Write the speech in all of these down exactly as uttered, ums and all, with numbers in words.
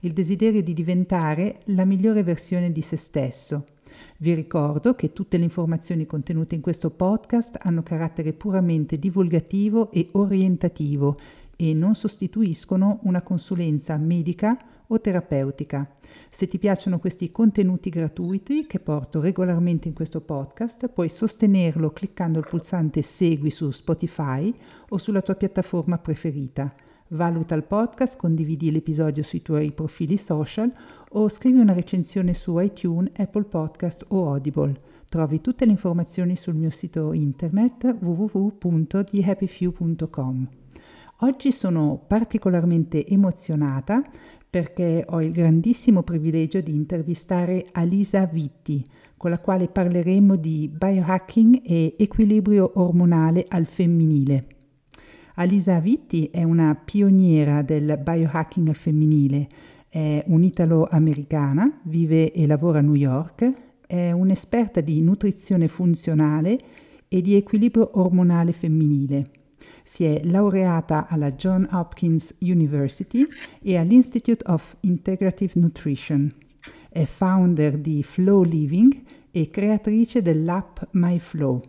il desiderio di diventare la migliore versione di se stesso. Vi ricordo che tutte le informazioni contenute in questo podcast hanno carattere puramente divulgativo e orientativo e non sostituiscono una consulenza medica o terapeutica. Se ti piacciono questi contenuti gratuiti che porto regolarmente in questo podcast, puoi sostenerlo cliccando il pulsante Segui su Spotify o sulla tua piattaforma preferita. Valuta il podcast, condividi l'episodio sui tuoi profili social o scrivi una recensione su iTunes, Apple Podcast o Audible. Trovi tutte le informazioni sul mio sito internet w w w punto the happy few punto com. Oggi sono particolarmente emozionata perché ho il grandissimo privilegio di intervistare Alisa Vitti, con la quale parleremo di biohacking e equilibrio ormonale al femminile. Alisa Vitti è una pioniera del biohacking al femminile, è un'italo-americana, vive e lavora a New York, è un'esperta di nutrizione funzionale e di equilibrio ormonale femminile. Si è laureata alla Johns Hopkins University e all'Institute of Integrative Nutrition. È founder di Flo Living e creatrice dell'app MyFlo.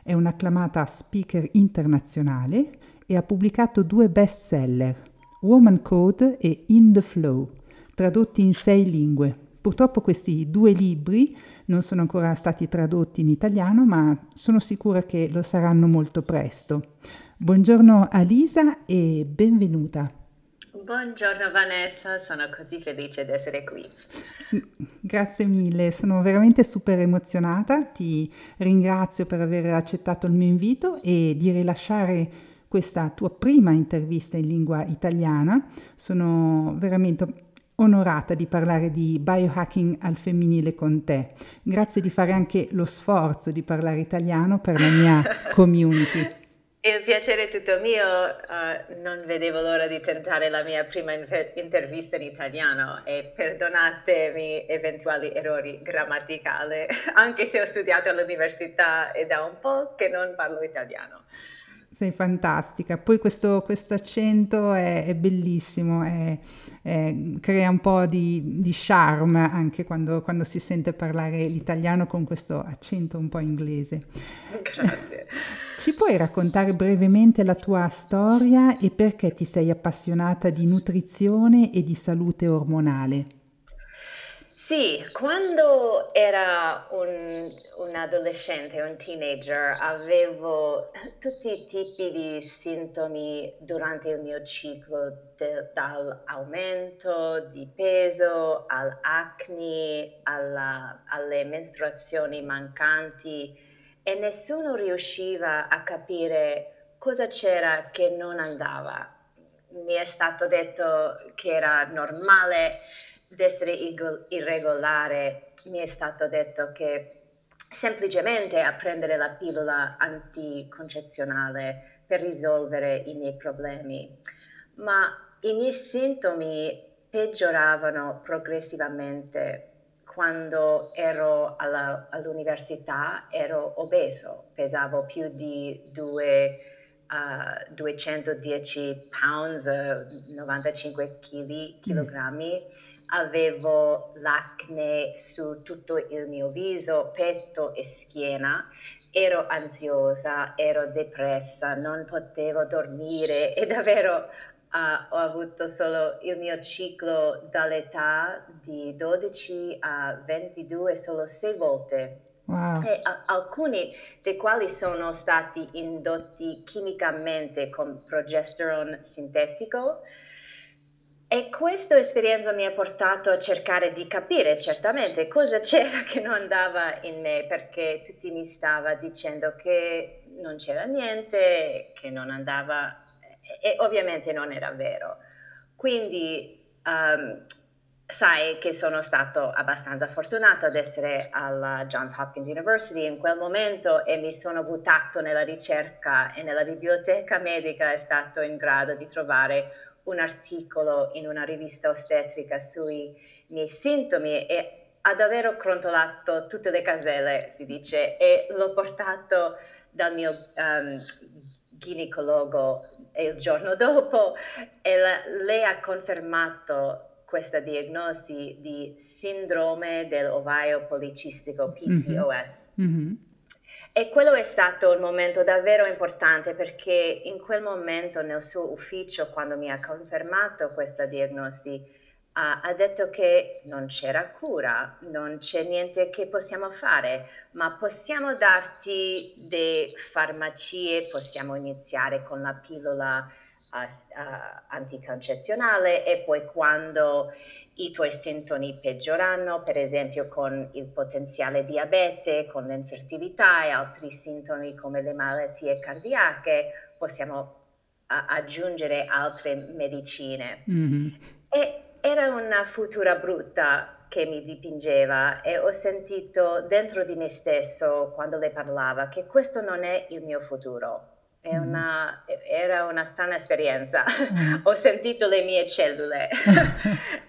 È un'acclamata speaker internazionale e ha pubblicato due bestseller, Woman Code e In the Flow, tradotti in sei lingue. Purtroppo questi due libri non sono ancora stati tradotti in italiano, ma sono sicura che lo saranno molto presto. Buongiorno Alisa e benvenuta. Buongiorno Vanessa, sono così felice di essere qui. Grazie mille, sono veramente super emozionata, ti ringrazio per aver accettato il mio invito e di rilasciare questa tua prima intervista in lingua italiana. Sono veramente onorata di parlare di biohacking al femminile con te. Grazie di fare anche lo sforzo di parlare italiano per la mia community. È un piacere tutto mio, uh, non vedevo l'ora di tentare la mia prima inter- intervista in italiano e perdonatemi eventuali errori grammaticali, anche se ho studiato all'università e da un po' che non parlo italiano. Sei fantastica, poi questo, questo accento è, è bellissimo, è, è, crea un po' di, di charme anche quando, quando si sente parlare l'italiano con questo accento un po' inglese. Grazie. Ci puoi raccontare brevemente la tua storia e perché ti sei appassionata di nutrizione e di salute ormonale? Sì, quando era un, un adolescente, un teenager, avevo tutti i tipi di sintomi durante il mio ciclo, de, dall'aumento di peso, all'acne, alla, alle mestruazioni mancanti, e nessuno riusciva a capire cosa c'era che non andava. Mi è stato detto che era normale d'essere irregolare, mi è stato detto che semplicemente a prendere la pillola anticoncezionale per risolvere i miei problemi, ma i miei sintomi peggioravano progressivamente. Quando ero alla, all'università ero obeso, pesavo più di due, uh, duecentodieci pounds, novantacinque chili, chilogrammi, avevo l'acne su tutto il mio viso, petto e schiena, ero ansiosa, ero depressa, non potevo dormire e davvero uh, ho avuto solo il mio ciclo dall'età di dodici a ventidue solo sei volte. Wow. E a- alcuni dei quali sono stati indotti chimicamente con progesterone sintetico. E questa esperienza mi ha portato a cercare di capire certamente cosa c'era che non andava in me, perché tutti mi stava dicendo che non c'era niente, che non andava, e ovviamente non era vero. Quindi um, Sai che sono stato abbastanza fortunato ad essere alla Johns Hopkins University in quel momento e mi sono buttato nella ricerca, e nella biblioteca medica è stato in grado di trovare un articolo in una rivista ostetrica sui miei sintomi e ha davvero crontolato tutte le caselle, si dice, e l'ho portato dal mio um, ginecologo il giorno dopo e la, lei ha confermato questa diagnosi di sindrome dell'ovaio policistico, P C O S. Mm-hmm. E quello è stato un momento davvero importante perché in quel momento nel suo ufficio, quando mi ha confermato questa diagnosi, uh, ha detto che non c'era cura, non c'è niente che possiamo fare, ma possiamo darti delle farmacie, possiamo iniziare con la pillola Uh, uh, anticoncezionale e poi quando i tuoi sintomi peggioranno, per esempio con il potenziale diabete, con l'infertilità e altri sintomi come le malattie cardiache, possiamo uh, aggiungere altre medicine. Mm-hmm. E era una futura brutta che mi dipingeva e ho sentito dentro di me stesso quando le parlava che questo non è il mio futuro. È una, era una strana esperienza, ho sentito le mie cellule.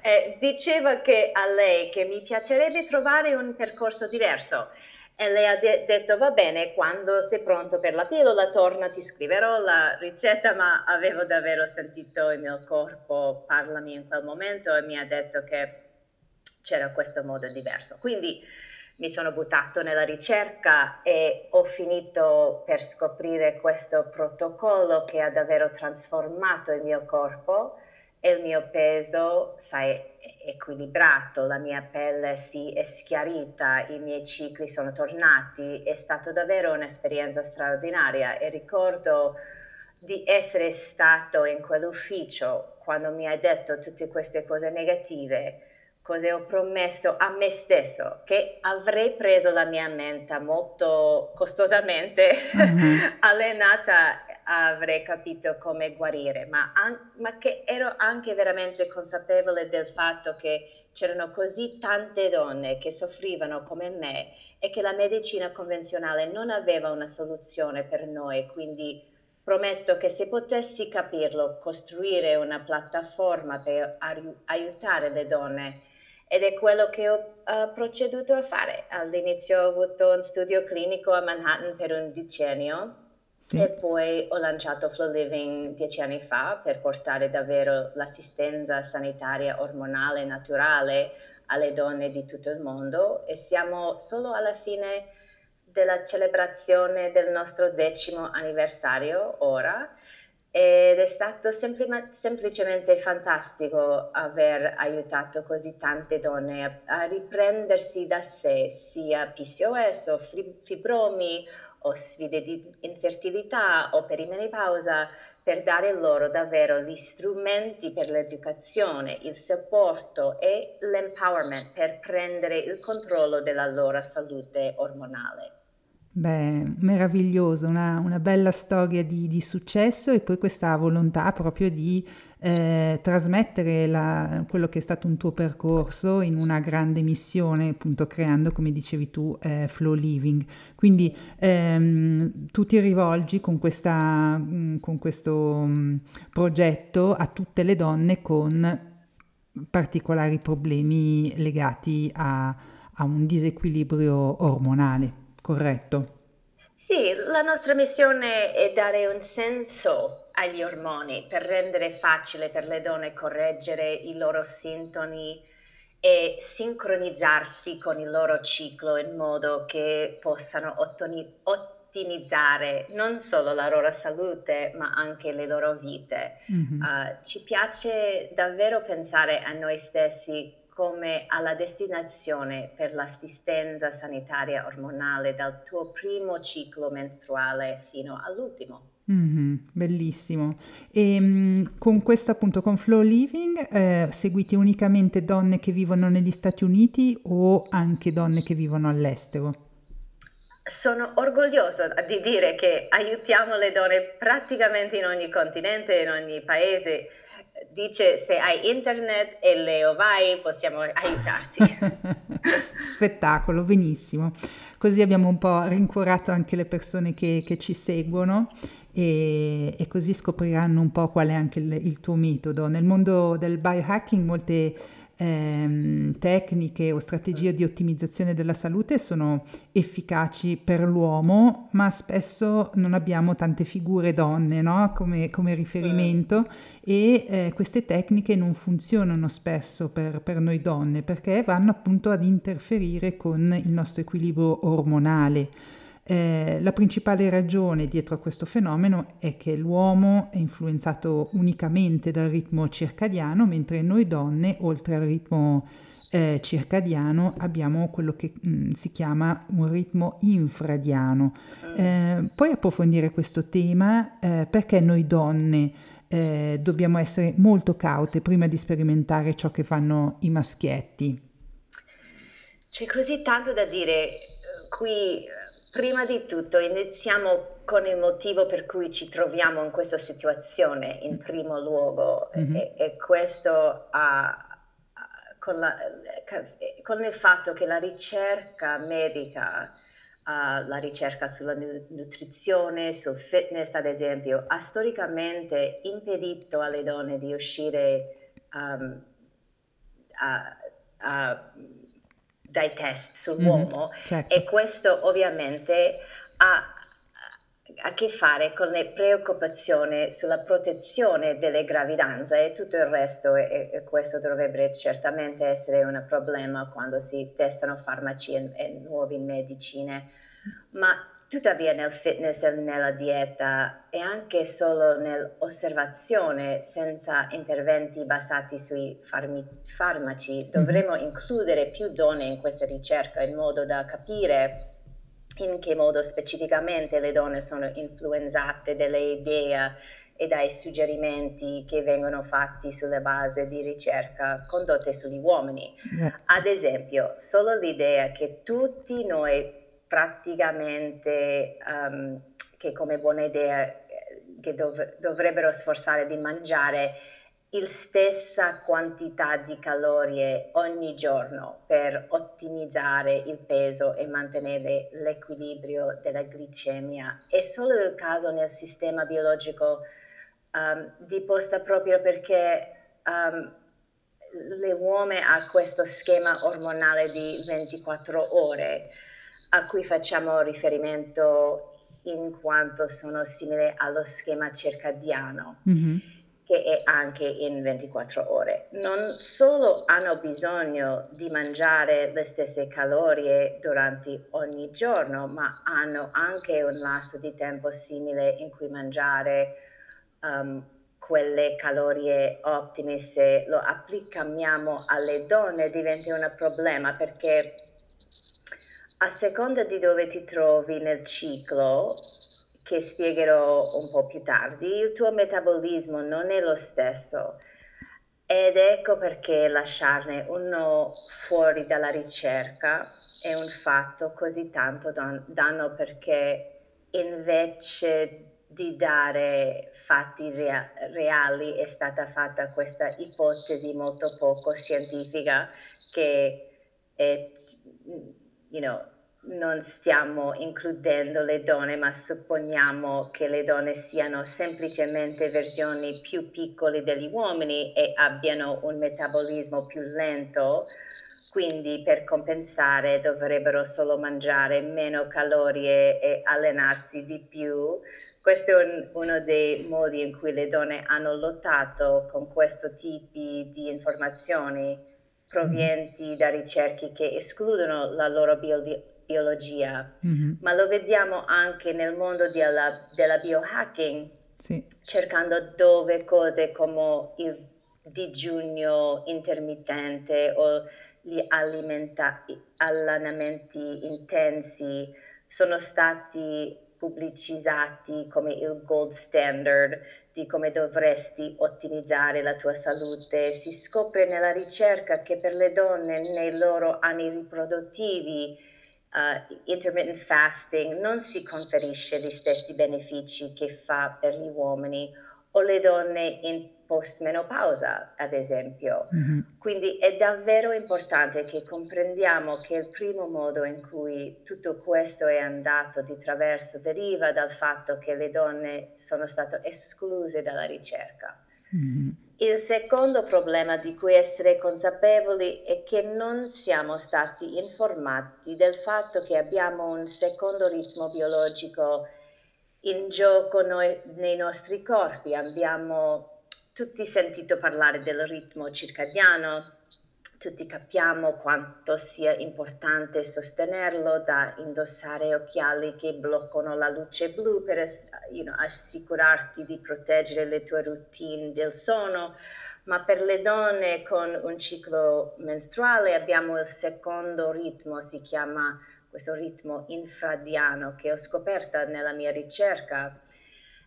E diceva che a lei che mi piacerebbe trovare un percorso diverso e lei ha de- detto va bene, quando sei pronto per la pillola torna, ti scriverò la ricetta, ma avevo davvero sentito il mio corpo parlami in quel momento e mi ha detto che c'era questo modo diverso. Quindi mi sono buttato nella ricerca e ho finito per scoprire questo protocollo che ha davvero trasformato il mio corpo e il mio peso, sai, equilibrato, la mia pelle si è schiarita, i miei cicli sono tornati, è stata davvero un'esperienza straordinaria e ricordo di essere stato in quell'ufficio quando mi hai detto tutte queste cose negative. Cosa ho promesso a me stesso? Che avrei preso la mia mente molto costosamente, mm-hmm. allenata, avrei capito come guarire, ma, an- ma che ero anche veramente consapevole del fatto che c'erano così tante donne che soffrivano come me e che la medicina convenzionale non aveva una soluzione per noi, quindi prometto che se potessi capirlo, costruire una piattaforma per ai- aiutare le donne. Ed è quello che ho uh, proceduto a fare. All'inizio ho avuto un studio clinico a Manhattan per un decennio, sì. E poi ho lanciato Flo Living dieci anni fa per portare davvero l'assistenza sanitaria ormonale naturale alle donne di tutto il mondo e siamo solo alla fine della celebrazione del nostro decimo anniversario ora. Ed è stato sempli- semplicemente fantastico aver aiutato così tante donne a, a riprendersi da sé, sia P C O S o fibromi o sfide di infertilità o perimenopausa, per dare loro davvero gli strumenti per l'educazione, il supporto e l'empowerment per prendere il controllo della loro salute ormonale. Beh, meraviglioso, una, una bella storia di, di successo e poi questa volontà proprio di eh, trasmettere la, quello che è stato un tuo percorso in una grande missione, appunto creando, come dicevi tu, eh, Flo Living. Quindi ehm, tu ti rivolgi con, questa, con questo progetto a tutte le donne con particolari problemi legati a, a un disequilibrio ormonale. Corretto. Sì, la nostra missione è dare un senso agli ormoni per rendere facile per le donne correggere i loro sintomi e sincronizzarsi con il loro ciclo in modo che possano ottoni- ottimizzare non solo la loro salute ma anche le loro vite. Mm-hmm. Uh, ci piace davvero pensare a noi stessi come alla destinazione per l'assistenza sanitaria ormonale dal tuo primo ciclo menstruale fino all'ultimo. Mm-hmm, bellissimo. E con questo appunto, con Flo Living, eh, seguite unicamente donne che vivono negli Stati Uniti o anche donne che vivono all'estero? Sono orgogliosa di dire che aiutiamo le donne praticamente in ogni continente, in ogni paese. dice se hai internet e Leo vai, possiamo aiutarti. Spettacolo, benissimo. Così abbiamo un po' rincuorato anche le persone che, che ci seguono e, e così scopriranno un po' qual è anche il, il tuo metodo. Nel mondo del biohacking molte ehm, tecniche o strategie di ottimizzazione della salute sono efficaci per l'uomo, ma spesso non abbiamo tante figure donne, no? come, come riferimento e eh, queste tecniche non funzionano spesso per, per noi donne perché vanno appunto ad interferire con il nostro equilibrio ormonale. Eh, la principale ragione dietro a questo fenomeno è che l'uomo è influenzato unicamente dal ritmo circadiano, mentre noi donne, oltre al ritmo eh, circadiano, abbiamo quello che mh, si chiama un ritmo infradiano. Eh, puoi approfondire questo tema? Eh, perché noi donne eh, dobbiamo essere molto caute prima di sperimentare ciò che fanno i maschietti? C'è così tanto da dire qui. Prima di tutto iniziamo con il motivo per cui ci troviamo in questa situazione in primo luogo, mm-hmm. e, e questo ha, con, la, con il fatto che la ricerca medica, uh, la ricerca sulla nutrizione, sul fitness ad esempio, ha storicamente impedito alle donne di uscire um, a, a dai test sull'uomo, mm, certo. E questo ovviamente ha a che fare con le preoccupazioni sulla protezione delle gravidanze e tutto il resto, e, e questo dovrebbe certamente essere un problema quando si testano farmaci e, e nuove medicine, ma tuttavia nel fitness e nella dieta e anche solo nell'osservazione senza interventi basati sui farmi- farmaci dovremmo mm-hmm. includere più donne in questa ricerca in modo da capire in che modo specificamente le donne sono influenzate dalle idee e dai suggerimenti che vengono fatti sulla base di ricerca condotte sugli uomini. Yeah. Ad esempio, solo l'idea che tutti noi praticamente um, che come buona idea che dov- dovrebbero sforzare di mangiare la stessa quantità di calorie ogni giorno per ottimizzare il peso e mantenere l'equilibrio della glicemia. È solo il caso nel sistema biologico um, di posta proprio perché um, le uomini hanno questo schema ormonale di ventiquattro ore. A cui facciamo riferimento in quanto sono simili allo schema circadiano, mm-hmm. che è anche in ventiquattro ore. Non solo hanno bisogno di mangiare le stesse calorie durante ogni giorno, ma hanno anche un lasso di tempo simile in cui mangiare um, quelle calorie ottime. Se lo applichiamo alle donne diventa un problema perché a seconda di dove ti trovi nel ciclo, che spiegherò un po' più tardi, il tuo metabolismo non è lo stesso. Ed ecco perché lasciarne uno fuori dalla ricerca è un fatto così tanto danno, perché invece di dare fatti rea- reali è stata fatta questa ipotesi molto poco scientifica che è, you know, non stiamo includendo le donne, ma supponiamo che le donne siano semplicemente versioni più piccole degli uomini e abbiano un metabolismo più lento, quindi per compensare dovrebbero solo mangiare meno calorie e allenarsi di più. Questo è un, uno dei modi in cui le donne hanno lottato con questo tipo di informazioni provenienti da ricerche che escludono la loro bio- biologia, mm-hmm. ma lo vediamo anche nel mondo della, della biohacking, sì. cercando dove cose come il digiuno intermittente o gli alimenta- allenamenti intensi sono stati pubblicizzati come il gold standard di come dovresti ottimizzare la tua salute. Si scopre nella ricerca che per le donne nei loro anni riproduttivi uh, intermittent fasting non si conferisce gli stessi benefici che fa per gli uomini, o le donne in post-menopausa, ad esempio. Mm-hmm. Quindi è davvero importante che comprendiamo che il primo modo in cui tutto questo è andato di traverso deriva dal fatto che le donne sono state escluse dalla ricerca. Mm-hmm. Il secondo problema di cui essere consapevoli è che non siamo stati informati del fatto che abbiamo un secondo ritmo biologico in gioco noi, nei nostri corpi. Abbiamo tutti sentito parlare del ritmo circadiano, tutti capiamo quanto sia importante sostenerlo, da indossare occhiali che bloccano la luce blu per you know, assicurarti di proteggere le tue routine del sonno, ma per le donne con un ciclo mestruale abbiamo il secondo ritmo, si chiama questo ritmo infradiano, che ho scoperto nella mia ricerca.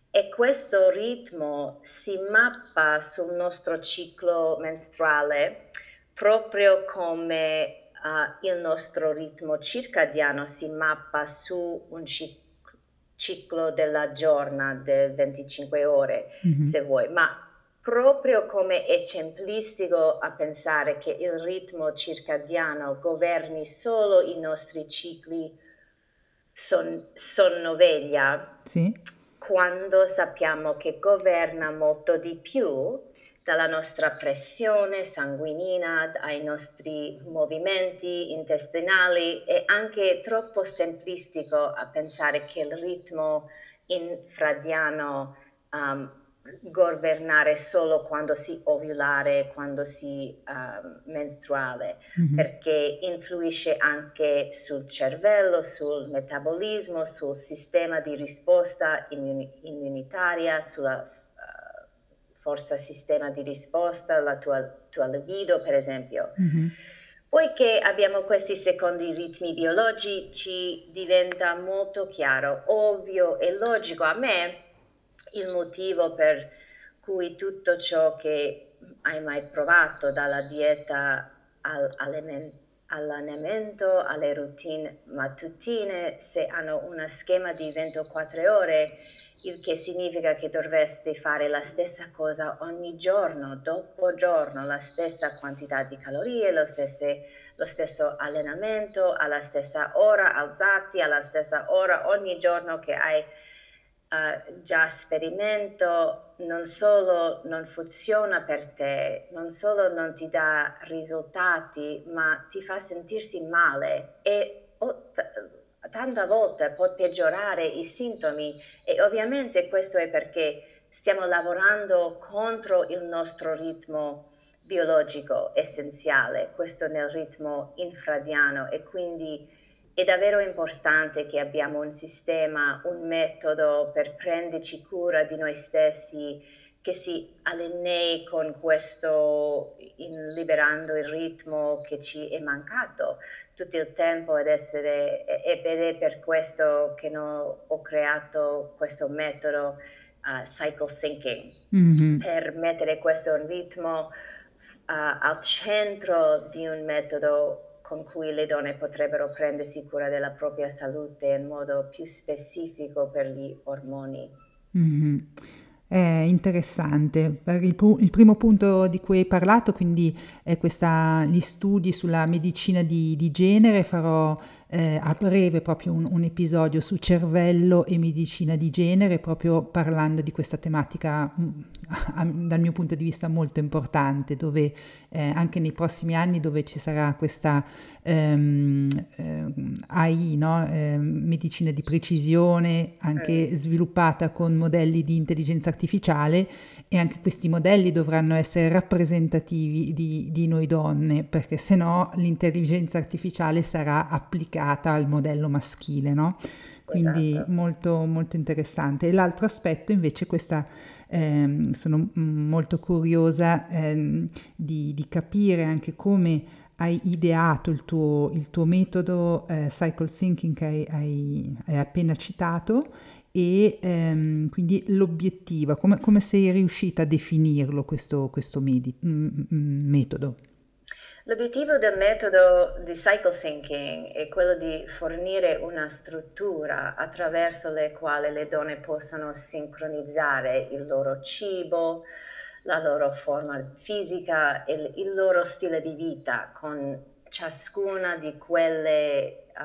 E questo ritmo si mappa sul nostro ciclo mestruale proprio come uh, il nostro ritmo circadiano si mappa su un ciclo della giornata del venticinque ore, mm-hmm. se vuoi, ma proprio come è semplistico a pensare che il ritmo circadiano governi solo i nostri cicli son- sonno-veglia. Sì. Quando sappiamo che governa molto di più, dalla nostra pressione sanguigna ai nostri movimenti intestinali, è anche troppo semplistico a pensare che il ritmo infradiano um, governare solo quando si ovulare, quando si um, mestruale, mm-hmm. perché influisce anche sul cervello, sul metabolismo, sul sistema di risposta immun- immunitaria, sulla uh, forza sistema di risposta, la tua, tua libido, per esempio. Mm-hmm. Poiché abbiamo questi secondi ritmi biologici, diventa molto chiaro, ovvio e logico a me il motivo per cui tutto ciò che hai mai provato, dalla dieta all'allenamento, alle routine mattutine, se hanno una schema di ventiquattro ore, il che significa che dovresti fare la stessa cosa ogni giorno, dopo giorno, la stessa quantità di calorie, lo stesso, lo stesso allenamento, alla stessa ora, alzati alla stessa ora ogni giorno che hai Uh, già sperimento, non solo non funziona per te, non solo non ti dà risultati, ma ti fa sentirsi male e oh, t- tante volte può peggiorare i sintomi. E ovviamente questo è perché stiamo lavorando contro il nostro ritmo biologico essenziale, questo nel ritmo infradiano, e quindi è davvero importante che abbiamo un sistema, un metodo per prenderci cura di noi stessi, che si allinei con questo, in liberando il ritmo che ci è mancato tutto il tempo ed essere, ed è per questo che no, ho creato questo metodo uh, cycle syncing, mm-hmm. per mettere questo ritmo uh, al centro di un metodo con cui le donne potrebbero prendersi cura della propria salute in modo più specifico per gli ormoni. Mm-hmm. È interessante. Il, pu- il primo punto di cui hai parlato, quindi, è questa, gli studi sulla medicina di, di genere. Farò eh, a breve proprio un, un episodio su cervello e medicina di genere, proprio parlando di questa tematica dal mio punto di vista molto importante, dove eh, anche nei prossimi anni, dove ci sarà questa ehm, ehm, A I, no? eh, medicina di precisione, anche eh. sviluppata con modelli di intelligenza artificiale, e anche questi modelli dovranno essere rappresentativi di, di noi donne, perché se no l'intelligenza artificiale sarà applicata al modello maschile, no? Quindi esatto. molto molto interessante. E l'altro aspetto invece, questa Eh, sono molto curiosa eh, di, di capire anche come hai ideato il tuo, il tuo metodo eh, cycle thinking che hai, hai, hai appena citato, e ehm, quindi l'obiettivo, come, come sei riuscita a definirlo questo, questo medi- m- m- metodo? L'obiettivo del metodo di cycle thinking è quello di fornire una struttura attraverso la quale le donne possano sincronizzare il loro cibo, la loro forma fisica e il loro stile di vita, con ciascuna di quelle uh,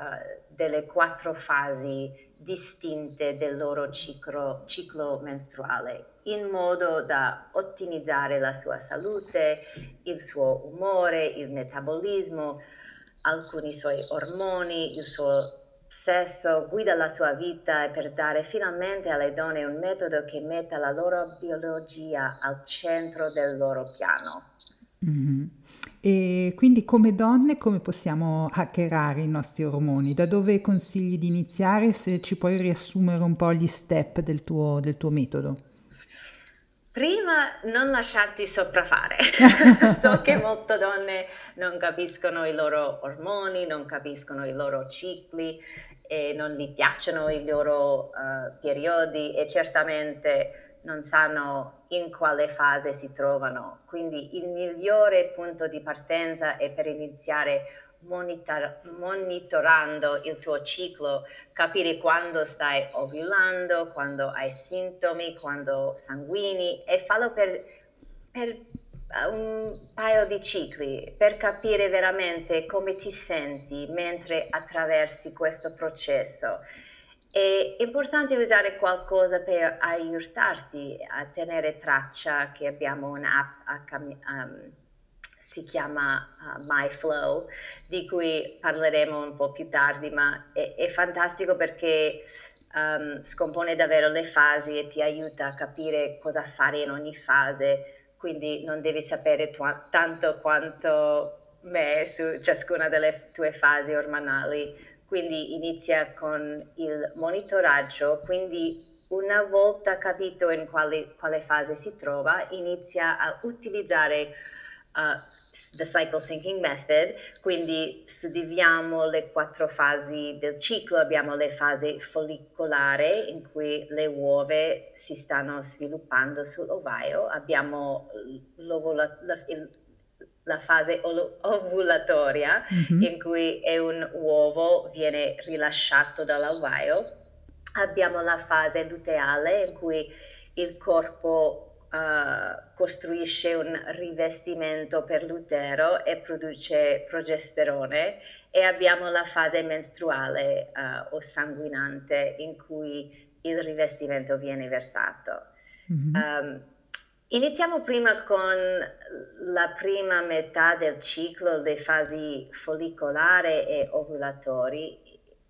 delle quattro fasi distinte del loro ciclo, ciclo mestruale, in modo da ottimizzare la sua salute, il suo umore, il metabolismo, alcuni suoi ormoni, il suo sesso, guida la sua vita, e per dare finalmente alle donne un metodo che metta la loro biologia al centro del loro piano. Mm-hmm. E quindi come donne come possiamo hackerare i nostri ormoni? Da dove consigli di iniziare, se ci puoi riassumere un po' gli step del tuo, del tuo metodo? Prima, non lasciarti sopraffare. So che molte donne non capiscono i loro ormoni, non capiscono i loro cicli e non gli piacciono i loro uh, periodi, e certamente non sanno in quale fase si trovano. Quindi il migliore punto di partenza è per iniziare monitor- monitorando il tuo ciclo, capire quando stai ovulando, quando hai sintomi, quando sanguini, e fallo per, per un paio di cicli, per capire veramente come ti senti mentre attraversi questo processo. È importante usare qualcosa per aiutarti a tenere traccia, che abbiamo un'app a cam- um, si chiama uh, MyFlo, di cui parleremo un po' più tardi, ma è, è fantastico perché um, scompone davvero le fasi e ti aiuta a capire cosa fare in ogni fase, quindi non devi sapere t- tanto quanto me su ciascuna delle tue fasi ormonali. Quindi inizia con il monitoraggio, quindi una volta capito in quale, quale fase si trova, inizia a utilizzare uh, the cycle thinking method, quindi studiamo le quattro fasi del ciclo. Abbiamo le fasi follicolare, in cui le uove si stanno sviluppando sull'ovaio, abbiamo l'ovulazione, la fase ovulatoria, mm-hmm. in cui è un uovo viene rilasciato dall'ovaio. Abbiamo la fase luteale, in cui il corpo uh, costruisce un rivestimento per l'utero e produce progesterone, e abbiamo la fase mestruale uh, o sanguinante, in cui il rivestimento viene versato. Mm-hmm. Um, Iniziamo prima con la prima metà del ciclo, le fasi follicolare e ovulatori.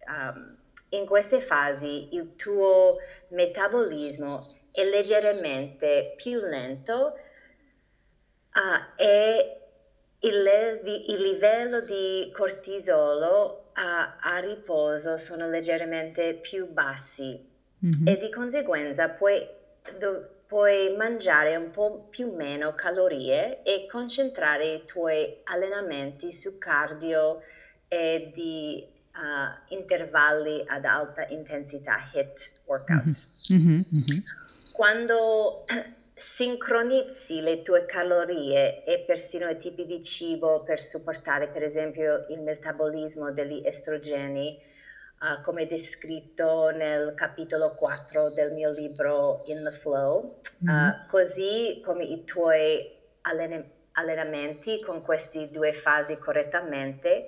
Um, in queste fasi il tuo metabolismo è leggermente più lento uh, e il, levi, il livello di cortisolo a, a riposo sono leggermente più bassi, mm-hmm. e di conseguenza puoi... Do, puoi mangiare un po' più meno calorie e concentrare i tuoi allenamenti su cardio e di uh, intervalli ad alta intensità, HIIT workouts. Mm-hmm. Mm-hmm. Quando sincronizzi le tue calorie e persino i tipi di cibo per supportare, per esempio, il metabolismo degli estrogeni, Uh, come descritto nel capitolo quattro del mio libro In the Flow, uh, mm-hmm. così come i tuoi allene- allenamenti con queste due fasi correttamente,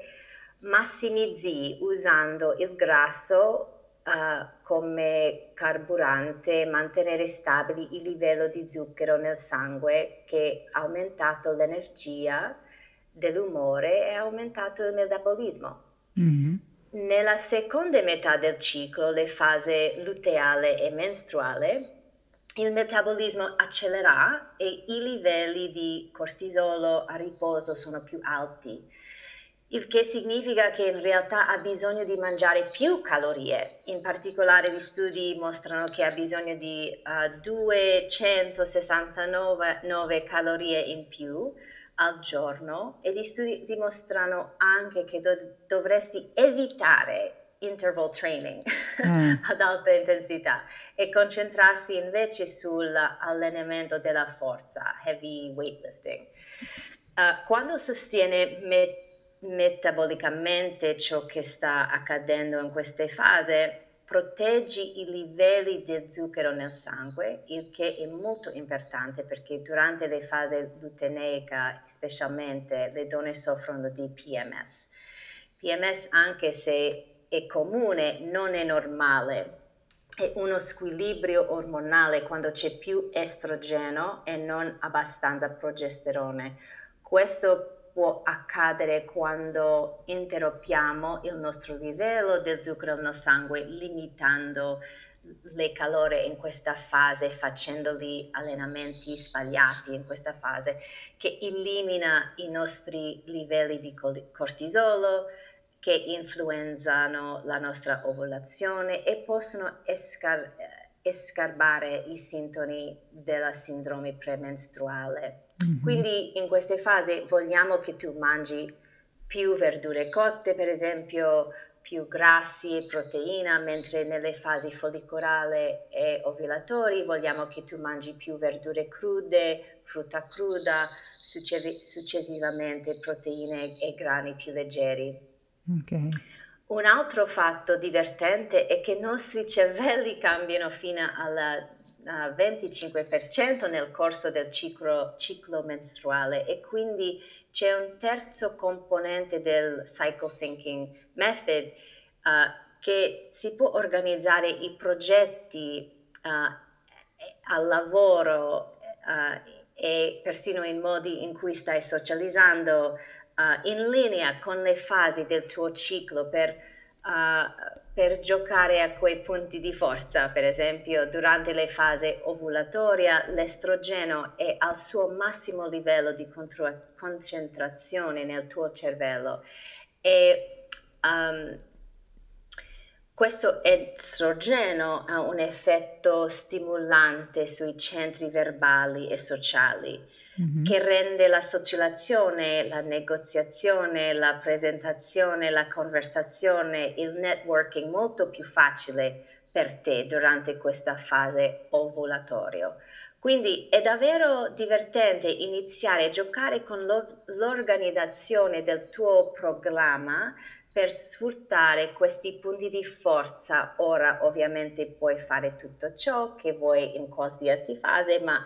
massimizzi usando il grasso uh, come carburante, mantenere stabili il livello di zucchero nel sangue, che ha aumentato l'energia dell'umore e ha aumentato il metabolismo. Mm-hmm. Nella seconda metà del ciclo, le fasi luteale e mestruale, il metabolismo accelererà e i livelli di cortisolo a riposo sono più alti, il che significa che in realtà ha bisogno di mangiare più calorie. In particolare, gli studi mostrano che ha bisogno di uh, duecentosessantanove calorie in più al giorno, e gli studi dimostrano anche che do- dovresti evitare interval training mm. ad alta intensità e concentrarsi invece sull'allenamento della forza, heavy weightlifting. Uh, quando sostiene me- metabolicamente ciò che sta accadendo in queste fasi, proteggi i livelli di zucchero nel sangue, il che è molto importante perché durante le fasi luteineiche, specialmente, le donne soffrono di P M S. P M S, anche se è comune, non è normale. È uno squilibrio ormonale quando c'è più estrogeno e non abbastanza progesterone. Questo può accadere quando interrompiamo il nostro livello del zucchero nel sangue, limitando le calorie in questa fase, facendoli allenamenti sbagliati in questa fase, che elimina i nostri livelli di cortisolo, che influenzano la nostra ovulazione e possono escar- escarbare i sintomi della sindrome premestruale. Quindi in queste fasi vogliamo che tu mangi più verdure cotte, per esempio, più grassi e proteina, mentre nelle fasi follicolare e ovulatori vogliamo che tu mangi più verdure crude, frutta cruda, successivamente proteine e grani più leggeri. Okay. Un altro fatto divertente è che i nostri cervelli cambiano fino alla venticinque per cento nel corso del ciclo, ciclo mestruale, e quindi c'è un terzo componente del cycle thinking method uh, che si può organizzare i progetti uh, al lavoro uh, e persino in modi in cui stai socializzando uh, in linea con le fasi del tuo ciclo per uh, per giocare a quei punti di forza. Per esempio, durante le fasi ovulatoria l'estrogeno è al suo massimo livello di contro- concentrazione nel tuo cervello e um, questo estrogeno ha un effetto stimolante sui centri verbali e sociali, mm-hmm. che rende la socializzazione, la negoziazione, la presentazione, la conversazione, il networking molto più facile per te durante questa fase ovulatoria. Quindi è davvero divertente iniziare a giocare con lo- l'organizzazione del tuo programma per sfruttare questi punti di forza. Ora ovviamente puoi fare tutto ciò che vuoi in qualsiasi fase, ma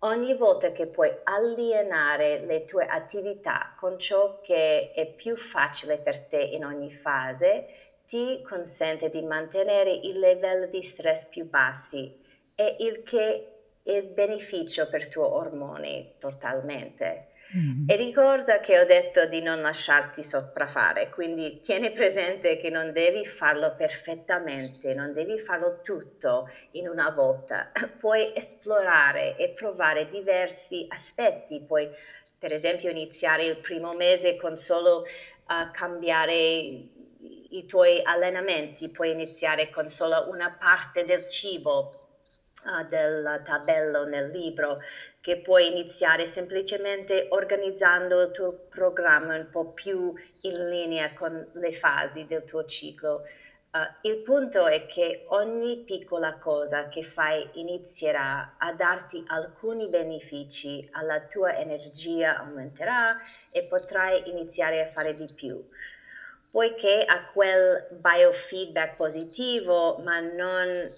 ogni volta che puoi allineare le tue attività con ciò che è più facile per te in ogni fase, ti consente di mantenere il livello di stress più bassi, e il che è beneficio per i tuoi ormoni totalmente. Mm-hmm. E ricorda che ho detto di non lasciarti sopraffare, quindi tieni presente che non devi farlo perfettamente, non devi farlo tutto in una volta. Puoi esplorare e provare diversi aspetti, puoi per esempio iniziare il primo mese con solo uh, cambiare i tuoi allenamenti, puoi iniziare con solo una parte del cibo uh, del tabello nel libro, che puoi iniziare semplicemente organizzando il tuo programma un po' più in linea con le fasi del tuo ciclo. Uh, il punto è che ogni piccola cosa che fai inizierà a darti alcuni benefici, alla tua energia aumenterà e potrai iniziare a fare di più. Poiché ha quel biofeedback positivo, ma non...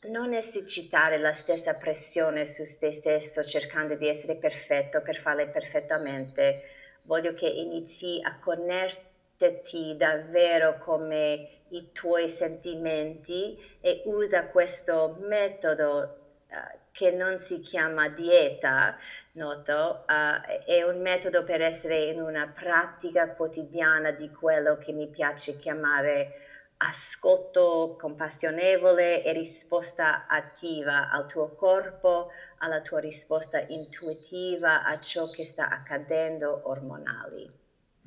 Non esercitare la stessa pressione su te stesso cercando di essere perfetto per farle perfettamente. Voglio che inizi a connetterti davvero come i tuoi sentimenti e usa questo metodo uh, che non si chiama dieta, noto, uh, è un metodo per essere in una pratica quotidiana di quello che mi piace chiamare ascolto compassionevole e risposta attiva al tuo corpo, alla tua risposta intuitiva a ciò che sta accadendo ormonali.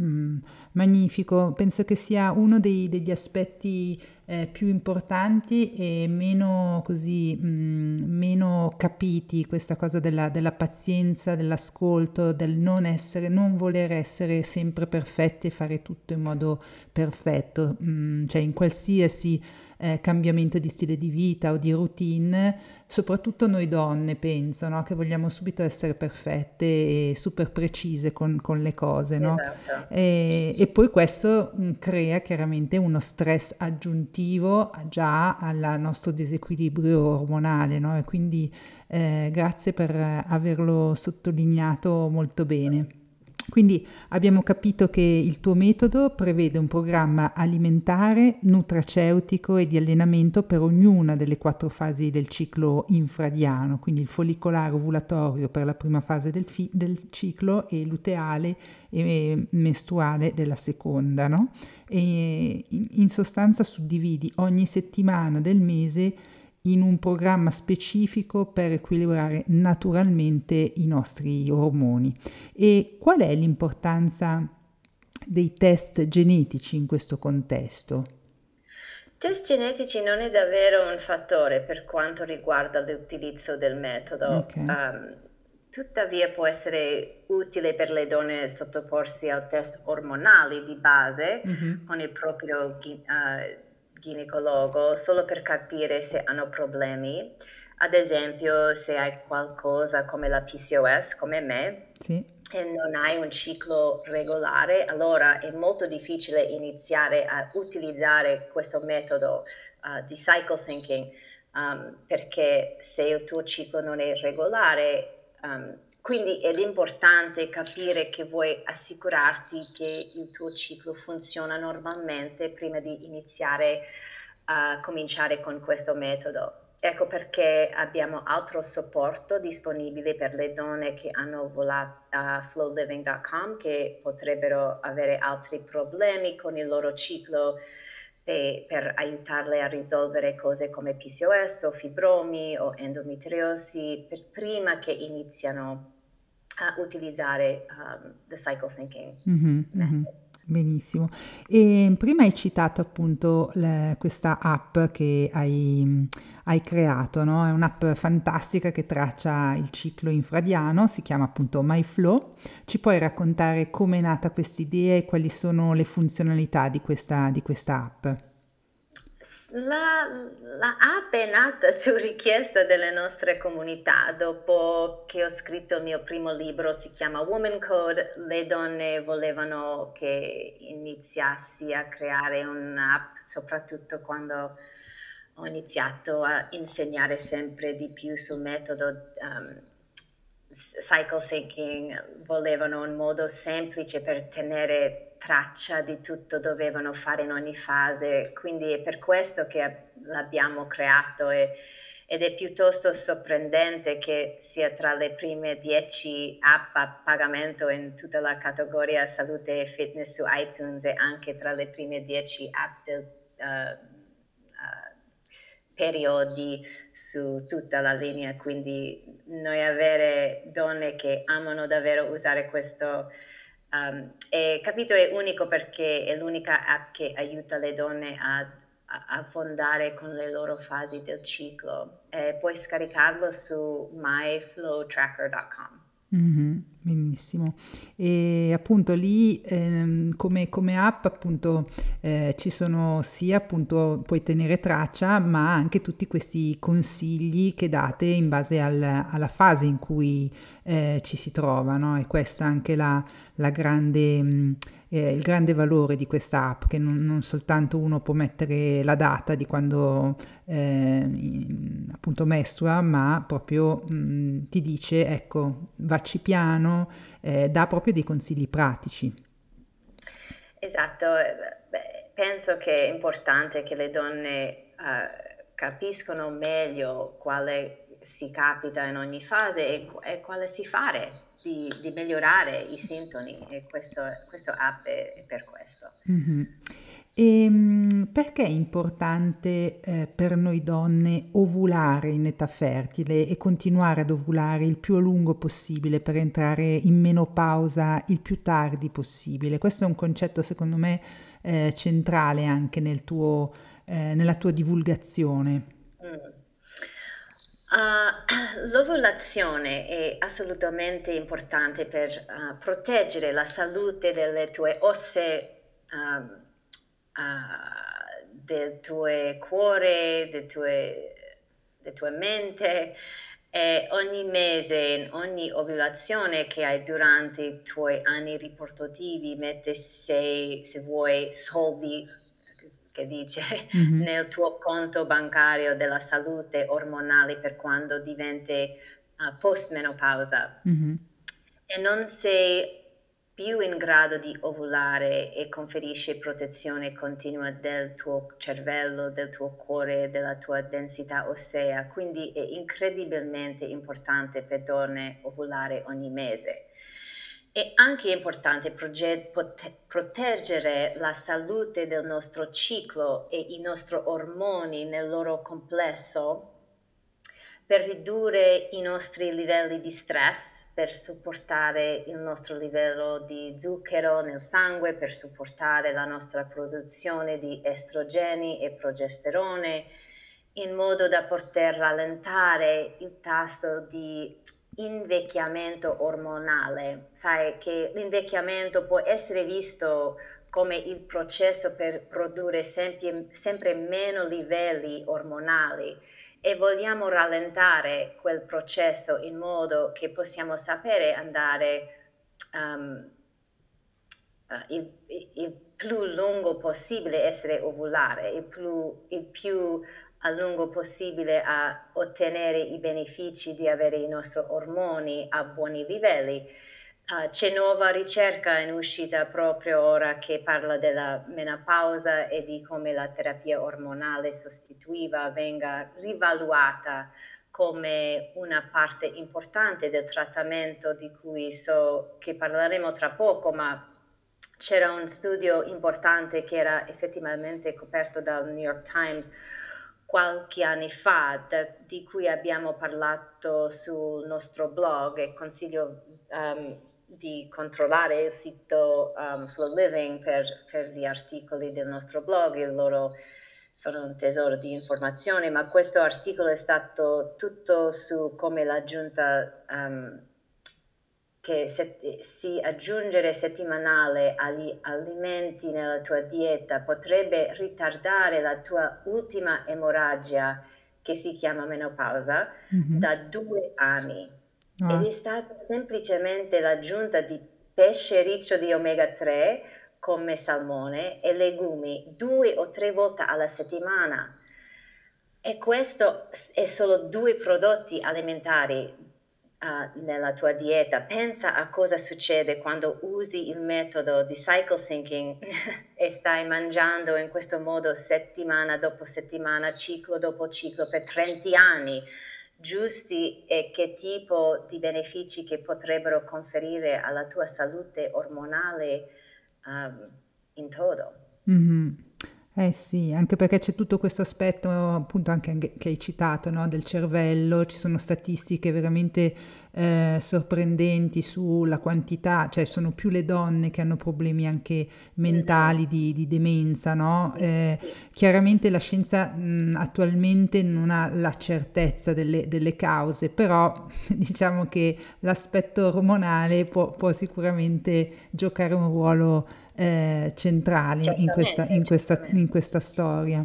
Mm, magnifico, penso che sia uno dei, degli aspetti eh, più importanti e meno così mh, meno capiti, questa cosa della, della pazienza, dell'ascolto, del non essere, non voler essere sempre perfetti e fare tutto in modo perfetto, mm, cioè in qualsiasi eh, cambiamento di stile di vita o di routine, soprattutto noi donne, penso, no? Che vogliamo subito essere perfette e super precise con, con le cose, no? Esatto. E, e poi questo mh, crea chiaramente uno stress aggiuntivo positivo già al nostro disequilibrio ormonale, no? E quindi eh, grazie per averlo sottolineato molto bene. Quindi abbiamo capito che il tuo metodo prevede un programma alimentare, nutraceutico e di allenamento per ognuna delle quattro fasi del ciclo infradiano, quindi il follicolare ovulatorio per la prima fase del, fi- del ciclo e luteale e mestruale della seconda, no? E in sostanza suddividi ogni settimana del mese in un programma specifico per equilibrare naturalmente i nostri ormoni. E qual è l'importanza dei test genetici in questo contesto? Test genetici non è davvero un fattore per quanto riguarda l'utilizzo del metodo. Okay. Um, tuttavia può essere utile per le donne sottoporsi a test ormonali di base mm-hmm. con il proprio uh, ginecologo solo per capire se hanno problemi, ad esempio se hai qualcosa come la P C O S come me sì. e non hai un ciclo regolare, allora è molto difficile iniziare a utilizzare questo metodo uh, di cycle thinking um, perché se il tuo ciclo non è regolare um, quindi è importante capire che vuoi assicurarti che il tuo ciclo funziona normalmente prima di iniziare a cominciare con questo metodo. Ecco perché abbiamo altro supporto disponibile per le donne che hanno volato a flow living dot com che potrebbero avere altri problemi con il loro ciclo e per aiutarle a risolvere cose come P C O S o fibromi o endometriosi per prima che iniziano a utilizzare um, the cycle thinking mm-hmm, mm-hmm. Benissimo. E prima hai citato appunto le, questa app che hai, hai creato, no? È un'app fantastica che traccia il ciclo infradiano, si chiama appunto MyFlo. Ci puoi raccontare come è nata questa idea e quali sono le funzionalità di questa, di questa app? La, la app è nata su richiesta delle nostre comunità dopo che ho scritto il mio primo libro, si chiama Woman Code. Le donne volevano che iniziassi a creare un'app, soprattutto quando ho iniziato a insegnare sempre di più sul metodo um, cycle thinking. Volevano un modo semplice per tenere traccia di tutto dovevano fare in ogni fase, quindi è per questo che l'abbiamo creato e, ed è piuttosto sorprendente che sia tra le prime dieci app a pagamento in tutta la categoria salute e fitness su iTunes e anche tra le prime dieci app del uh, uh, periodi su tutta la linea, quindi noi avere donne che amano davvero usare questo Um, e capito è unico perché è l'unica app che aiuta le donne a affondare con le loro fasi del ciclo. E puoi scaricarlo su my flow tracker dot com. Mm-hmm, benissimo. E appunto lì ehm, come, come app appunto eh, ci sono sia appunto puoi tenere traccia ma anche tutti questi consigli che date in base al, alla fase in cui eh, ci si trova, no? E questa è anche la, la grande mh, eh, il grande valore di questa app che non, non soltanto uno può mettere la data di quando eh, appunto mestrua ma proprio mh, ti dice ecco vacci piano, eh, dà proprio dei consigli pratici. Esatto, beh, penso che è importante che le donne uh, capiscono meglio quale si capita in ogni fase e, e quale si fare di, di migliorare i sintomi e questo, questo app è, è per questo. Mm-hmm. E perché è importante eh, per noi donne ovulare in età fertile e continuare ad ovulare il più a lungo possibile per entrare in menopausa il più tardi possibile? Questo è un concetto secondo me eh, centrale anche nel tuo, eh, nella tua divulgazione. Mm. Uh, l'ovulazione è assolutamente importante per uh, proteggere la salute delle tue ossa, um, Uh, del tuo cuore, del tue, del tua mente e ogni mese, in ogni ovulazione che hai durante i tuoi anni riproduttivi, metti se, se vuoi soldi che dice mm-hmm. nel tuo conto bancario della salute ormonale per quando diventi uh, post-menopausa mm-hmm. e non sei più in grado di ovulare e conferisce protezione continua del tuo cervello, del tuo cuore, della tua densità ossea. Quindi è incredibilmente importante per donne ovulare ogni mese. È anche importante proge- pote- proteggere la salute del nostro ciclo e i nostri ormoni nel loro complesso per ridurre i nostri livelli di stress, per supportare il nostro livello di zucchero nel sangue, per supportare la nostra produzione di estrogeni e progesterone, in modo da poter rallentare il tasso di invecchiamento ormonale. Sai che l'invecchiamento può essere visto come il processo per produrre sempre, sempre meno livelli ormonali e vogliamo rallentare quel processo in modo che possiamo sapere andare um, il, il più lungo possibile, essere ovulare, il più, il più a lungo possibile a ottenere i benefici di avere i nostri ormoni a buoni livelli. Uh, c'è nuova ricerca in uscita proprio ora che parla della menopausa e di come la terapia ormonale sostitutiva venga rivaluata come una parte importante del trattamento, di cui so che parleremo tra poco, ma c'era un studio importante che era effettivamente coperto dal New York Times qualche anno fa, di cui abbiamo parlato sul nostro blog, e consiglio um, di controllare il sito um, Flo Living per, per gli articoli del nostro blog, il loro sono un tesoro di informazioni, ma questo articolo è stato tutto su come l'aggiunta um, che se, si aggiungere settimanale agli alimenti nella tua dieta potrebbe ritardare la tua ultima emorragia, che si chiama menopausa, mm-hmm. da due anni. Ah. Ed è stata semplicemente l'aggiunta di pesce ricco di omega tre come salmone e legumi due o tre volte alla settimana. E questo è solo due prodotti alimentari nella tua dieta. Pensa a cosa succede quando usi il metodo di cycle syncing e stai mangiando in questo modo settimana dopo settimana, ciclo dopo ciclo per trenta anni, giusti, e che tipo di benefici che potrebbero conferire alla tua salute ormonale um, in toto. Mm-hmm. Eh sì, anche perché c'è tutto questo aspetto, appunto, anche che hai citato, no? Del cervello. Ci sono statistiche veramente eh, sorprendenti sulla quantità, cioè sono più le donne che hanno problemi anche mentali di, di demenza, no? Eh, chiaramente la scienza mh, attualmente non ha la certezza delle, delle cause, però diciamo che l'aspetto ormonale può, può sicuramente giocare un ruolo Eh, centrali in questa, in, questa, in questa storia.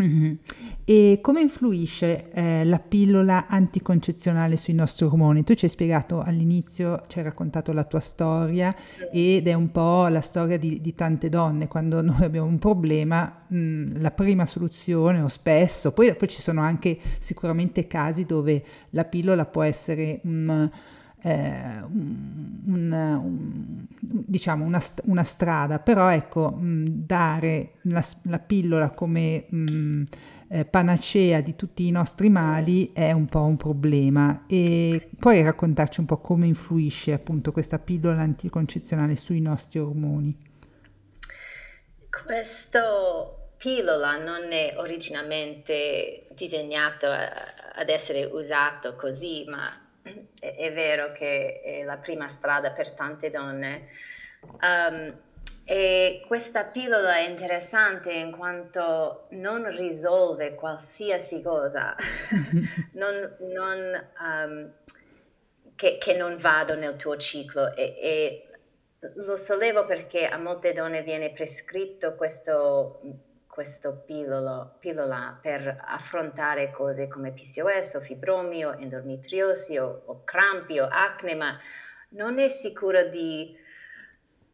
Mm-hmm. E come influisce eh, la pillola anticoncezionale sui nostri ormoni? Tu ci hai spiegato all'inizio, ci hai raccontato la tua storia, ed è un po' la storia di, di tante donne. Quando noi abbiamo un problema, mh, la prima soluzione, o spesso, poi, poi ci sono anche sicuramente casi dove la pillola può essere mh, Eh, un, un, diciamo una, una strada, però ecco, mh, dare la, la pillola come mh, eh, panacea di tutti i nostri mali è un po' un problema. E puoi raccontarci un po' come influisce appunto questa pillola anticoncezionale sui nostri ormoni? Questo pillola non è originalmente disegnato a, ad essere usato così, ma è vero che è la prima strada per tante donne. Um, e questa pillola è interessante in quanto non risolve qualsiasi cosa non, non, um, che, che non vado nel tuo ciclo. E, e lo sollevo perché a molte donne viene prescritto questo, questo pillolo, pillola per affrontare cose come P C O S o fibromio, endometriosi o, o crampi o acne, ma non è sicuro di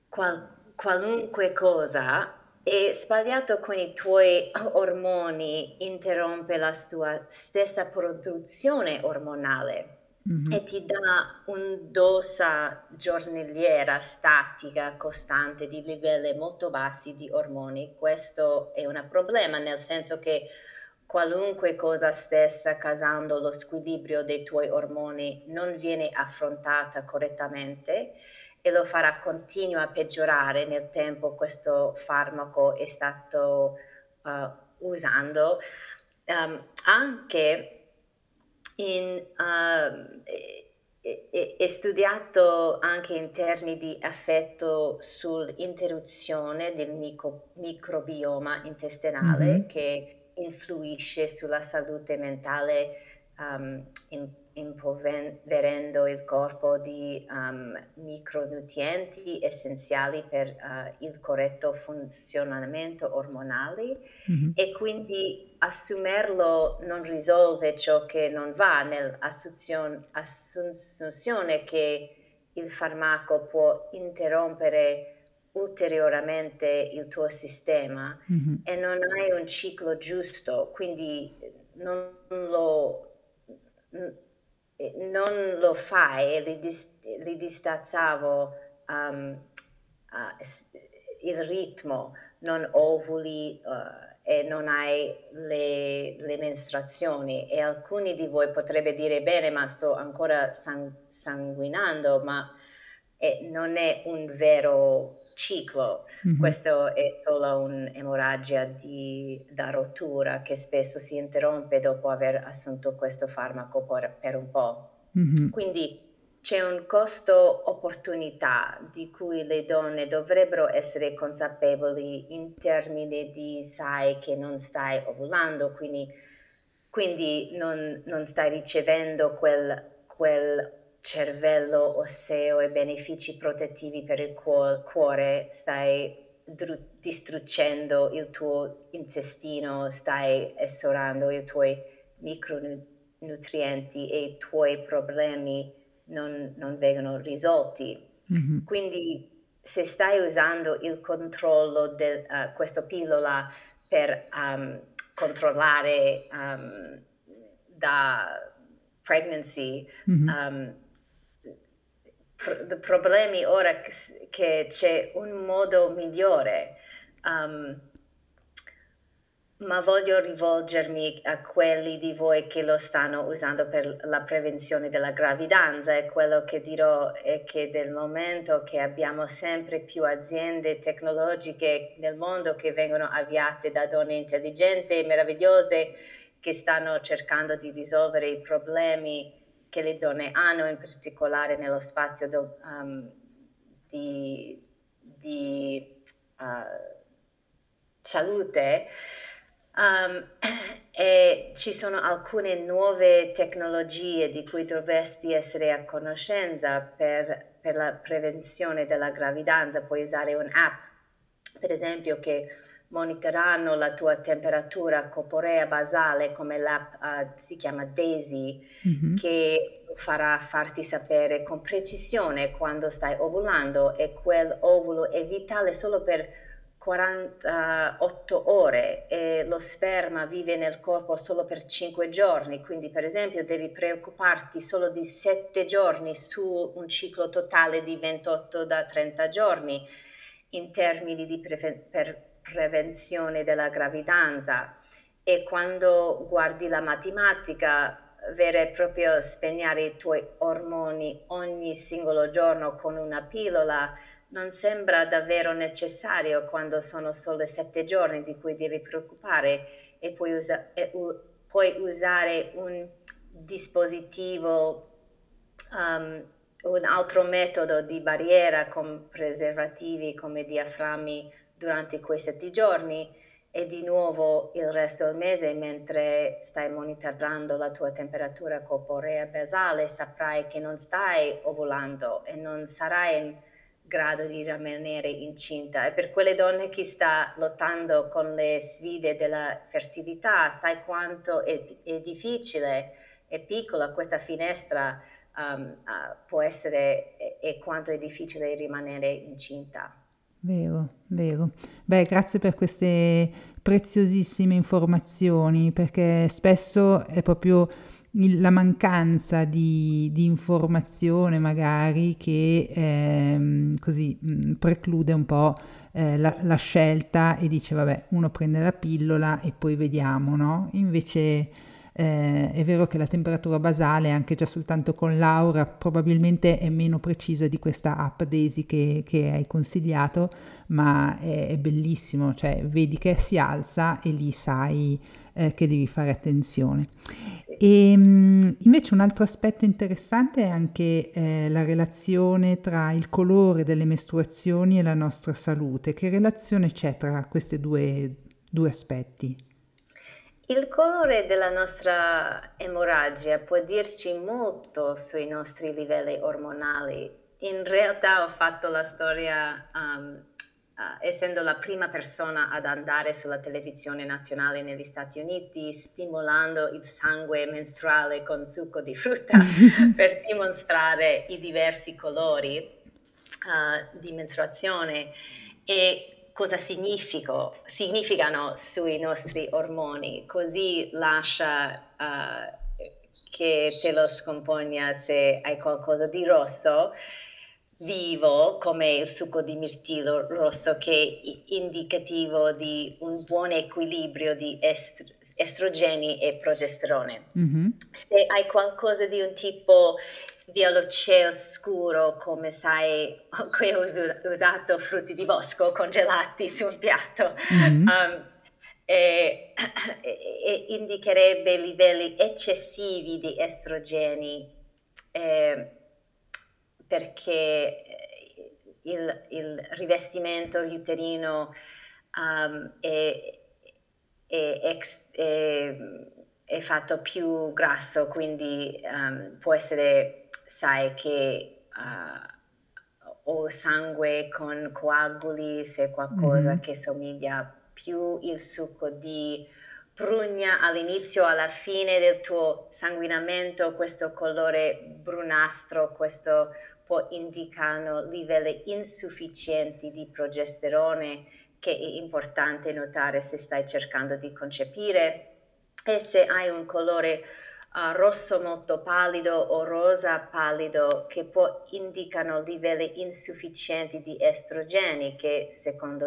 qual, qualunque cosa, E sbagliato con i tuoi ormoni interrompe la tua stessa produzione ormonale, mm-hmm, e ti dà un'dosa giornaliera statica, costante, di livelli molto bassi di ormoni. Questo è un problema, nel senso che qualunque cosa stessa causando lo squilibrio dei tuoi ormoni non viene affrontata correttamente e lo farà continua a peggiorare nel tempo. Questo farmaco è stato uh, usando um, anche in uh, è, è studiato anche in termini di effetto sull'interruzione del micro, microbioma intestinale, mm-hmm, che influisce sulla salute mentale, um, impoverendo il corpo di um, micronutrienti essenziali per uh, il corretto funzionamento ormonale, mm-hmm, e quindi assumerlo non risolve ciò che non va nell'assunzione che il farmaco può interrompere ulteriormente il tuo sistema, mm-hmm, e non hai un ciclo giusto, quindi non lo, non lo fai e ridis, ridistazzavo um, uh, il ritmo, non ovuli uh, e non hai le, le menstruazioni. E alcuni di voi potrebbe dire: bene, ma sto ancora sang- sanguinando, ma eh, non è un vero ciclo, mm-hmm, questo è solo un'emorragia di, da rottura che spesso si interrompe dopo aver assunto questo farmaco per, per un po'. Mm-hmm. Quindi c'è un costo opportunità di cui le donne dovrebbero essere consapevoli in termini di, sai che non stai ovulando, quindi, quindi non, non stai ricevendo quel, quel cervello osseo e benefici protettivi per il cuore, stai dru- distruggendo il tuo intestino, stai esorando i tuoi micronutrienti e i tuoi problemi non, non vengono risolti. Mm-hmm. Quindi se stai usando il controllo di uh, questa pillola per um, controllare um, da pregnancy, mm-hmm, um, problemi ora che c'è un modo migliore, um, ma voglio rivolgermi a quelli di voi che lo stanno usando per la prevenzione della gravidanza. E quello che dirò è che del momento che abbiamo sempre più aziende tecnologiche nel mondo che vengono avviate da donne intelligenti e meravigliose che stanno cercando di risolvere i problemi che le donne hanno, in particolare nello spazio do, um, di, di uh, salute, um, e ci sono alcune nuove tecnologie di cui dovresti essere a conoscenza per, per la prevenzione della gravidanza. Puoi usare un'app, per esempio, che monitoreranno la tua temperatura corporea basale, come l'app uh, si chiama Daysy, mm-hmm, che farà farti sapere con precisione quando stai ovulando, e quell'ovulo è vitale solo per quarantotto ore e lo sperma vive nel corpo solo per cinque giorni, quindi per esempio devi preoccuparti solo di sette giorni su un ciclo totale di ventotto da trenta giorni in termini di prefe- per prevenzione della gravidanza. E quando guardi la matematica vera e propria, spegnere i tuoi ormoni ogni singolo giorno con una pillola non sembra davvero necessario quando sono solo sette giorni di cui devi preoccupare, e puoi, usa- e u- puoi usare un dispositivo, um, un altro metodo di barriera con preservativi come diaframmi durante quei sette giorni e di nuovo il resto del mese. Mentre stai monitorando la tua temperatura corporea basale, saprai che non stai ovulando e non sarai in grado di rimanere incinta. E per quelle donne che sta lottando con le sfide della fertilità, sai quanto è, è difficile, è piccola questa finestra, um, uh, può essere, e quanto è difficile rimanere incinta. Vero, vero. Beh, grazie per queste preziosissime informazioni, perché spesso è proprio il, la mancanza di, di informazione magari che ehm, così mh, preclude un po' eh, la, la scelta e dice vabbè, uno prende la pillola e poi vediamo, no? Invece eh, è vero che la temperatura basale, anche già soltanto con Laura, probabilmente è meno precisa di questa app Daisy che, che hai consigliato, ma è, è bellissimo, cioè vedi che si alza e lì sai eh, che devi fare attenzione. E invece un altro aspetto interessante è anche eh, la relazione tra il colore delle mestruazioni e la nostra salute. Che relazione c'è tra questi due, due aspetti? Il colore della nostra emorragia può dirci molto sui nostri livelli ormonali. In realtà ho fatto la storia um, uh, essendo la prima persona ad andare sulla televisione nazionale negli Stati Uniti stimolando il sangue mestruale con succo di frutta per dimostrare i diversi colori uh, di mestruazione e cosa significo, significano sui nostri ormoni, così lascia uh, che te lo scompogna se hai qualcosa di rosso vivo come il succo di mirtillo rosso, che è indicativo di un buon equilibrio di est- estrogeni e progesterone. Mm-hmm. Se hai qualcosa di un tipo violaceo scuro, come sai, qui ho usato frutti di bosco congelati su un piatto, mm-hmm. um, e, e indicherebbe livelli eccessivi di estrogeni, eh, perché il, il rivestimento uterino um, è, è, ex, è, è fatto più grasso, quindi um, può essere... sai che uh, ho sangue con coaguli, se qualcosa mm. che somiglia più il succo di prugna all'inizio, alla fine del tuo sanguinamento, questo colore brunastro, questo può indicare livelli insufficienti di progesterone, che è importante notare se stai cercando di concepire. E se hai un colore Uh, rosso molto pallido o rosa pallido, che può indicano livelli insufficienti di estrogeni, che secondo,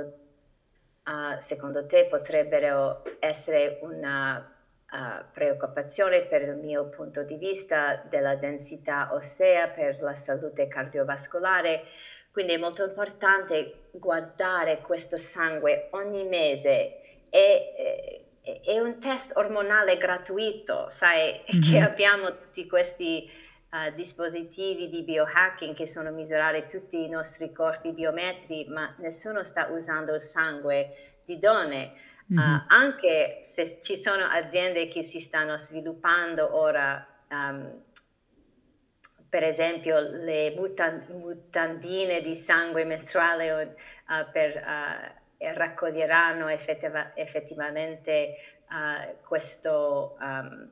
uh, secondo te potrebbero essere una uh, preoccupazione per il mio punto di vista della densità ossea, per la salute cardiovascolare. Quindi è molto importante guardare questo sangue ogni mese. E eh, è un test ormonale gratuito, sai, mm-hmm. che abbiamo tutti questi uh, dispositivi di biohacking che sono misurare tutti i nostri corpi biometri, ma nessuno sta usando il sangue di donne, mm-hmm. uh, anche se ci sono aziende che si stanno sviluppando ora, um, per esempio le mutan- mutandine di sangue mestruale o, uh, per... Uh, raccoglieranno effettiva, effettivamente uh, questo um,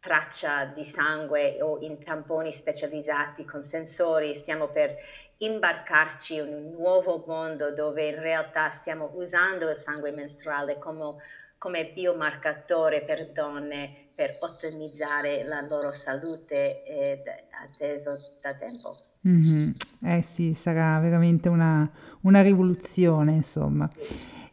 traccia di sangue o in tamponi specializzati con sensori. Stiamo per imbarcarci in un nuovo mondo dove in realtà stiamo usando il sangue mestruale come, come biomarcatore per donne per ottimizzare la loro salute, eh, atteso da tempo. Mm-hmm. Eh sì, sarà veramente una, una rivoluzione, insomma.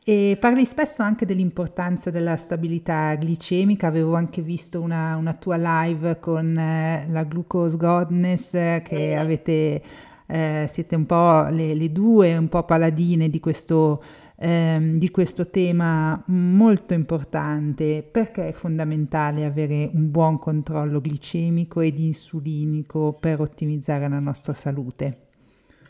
E parli spesso anche dell'importanza della stabilità glicemica. Avevo anche visto una, una tua live con eh, la Glucose Goddess, eh, che mm-hmm. avete, eh, siete un po' le, le due, un po' paladine di questo Ehm, di questo tema molto importante. Perché è fondamentale avere un buon controllo glicemico ed insulinico per ottimizzare la nostra salute?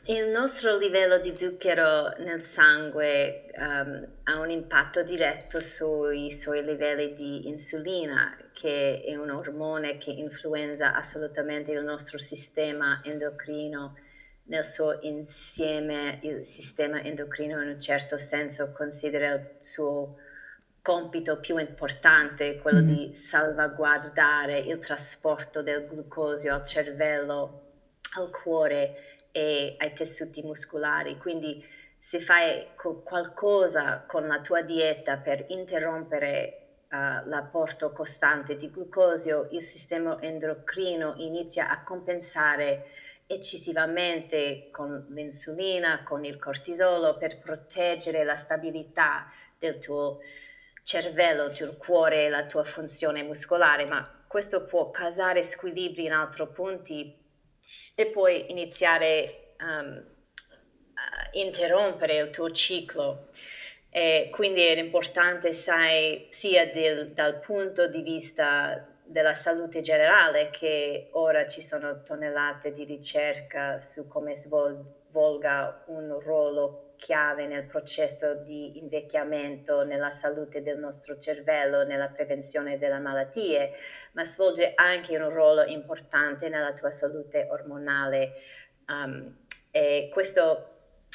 Il nostro livello di zucchero nel sangue um, ha un impatto diretto sui suoi livelli di insulina, che è un ormone che influenza assolutamente il nostro sistema endocrino nel suo insieme. Il sistema endocrino in un certo senso considera il suo compito più importante, quello mm. di salvaguardare il trasporto del glucosio al cervello, al cuore e ai tessuti muscolari. Quindi se fai co- qualcosa con la tua dieta per interrompere uh, l'apporto costante di glucosio, il sistema endocrino inizia a compensare eccessivamente con l'insulina, con il cortisolo, per proteggere la stabilità del tuo cervello, del tuo cuore e la tua funzione muscolare, ma questo può causare squilibri in altri punti e poi iniziare um, a interrompere il tuo ciclo. E quindi è importante, sai, sia del, dal punto di vista della salute generale, che ora ci sono tonnellate di ricerca su come svolga un ruolo chiave nel processo di invecchiamento, nella salute del nostro cervello, nella prevenzione delle malattie, ma svolge anche un ruolo importante nella tua salute ormonale. Um, e questo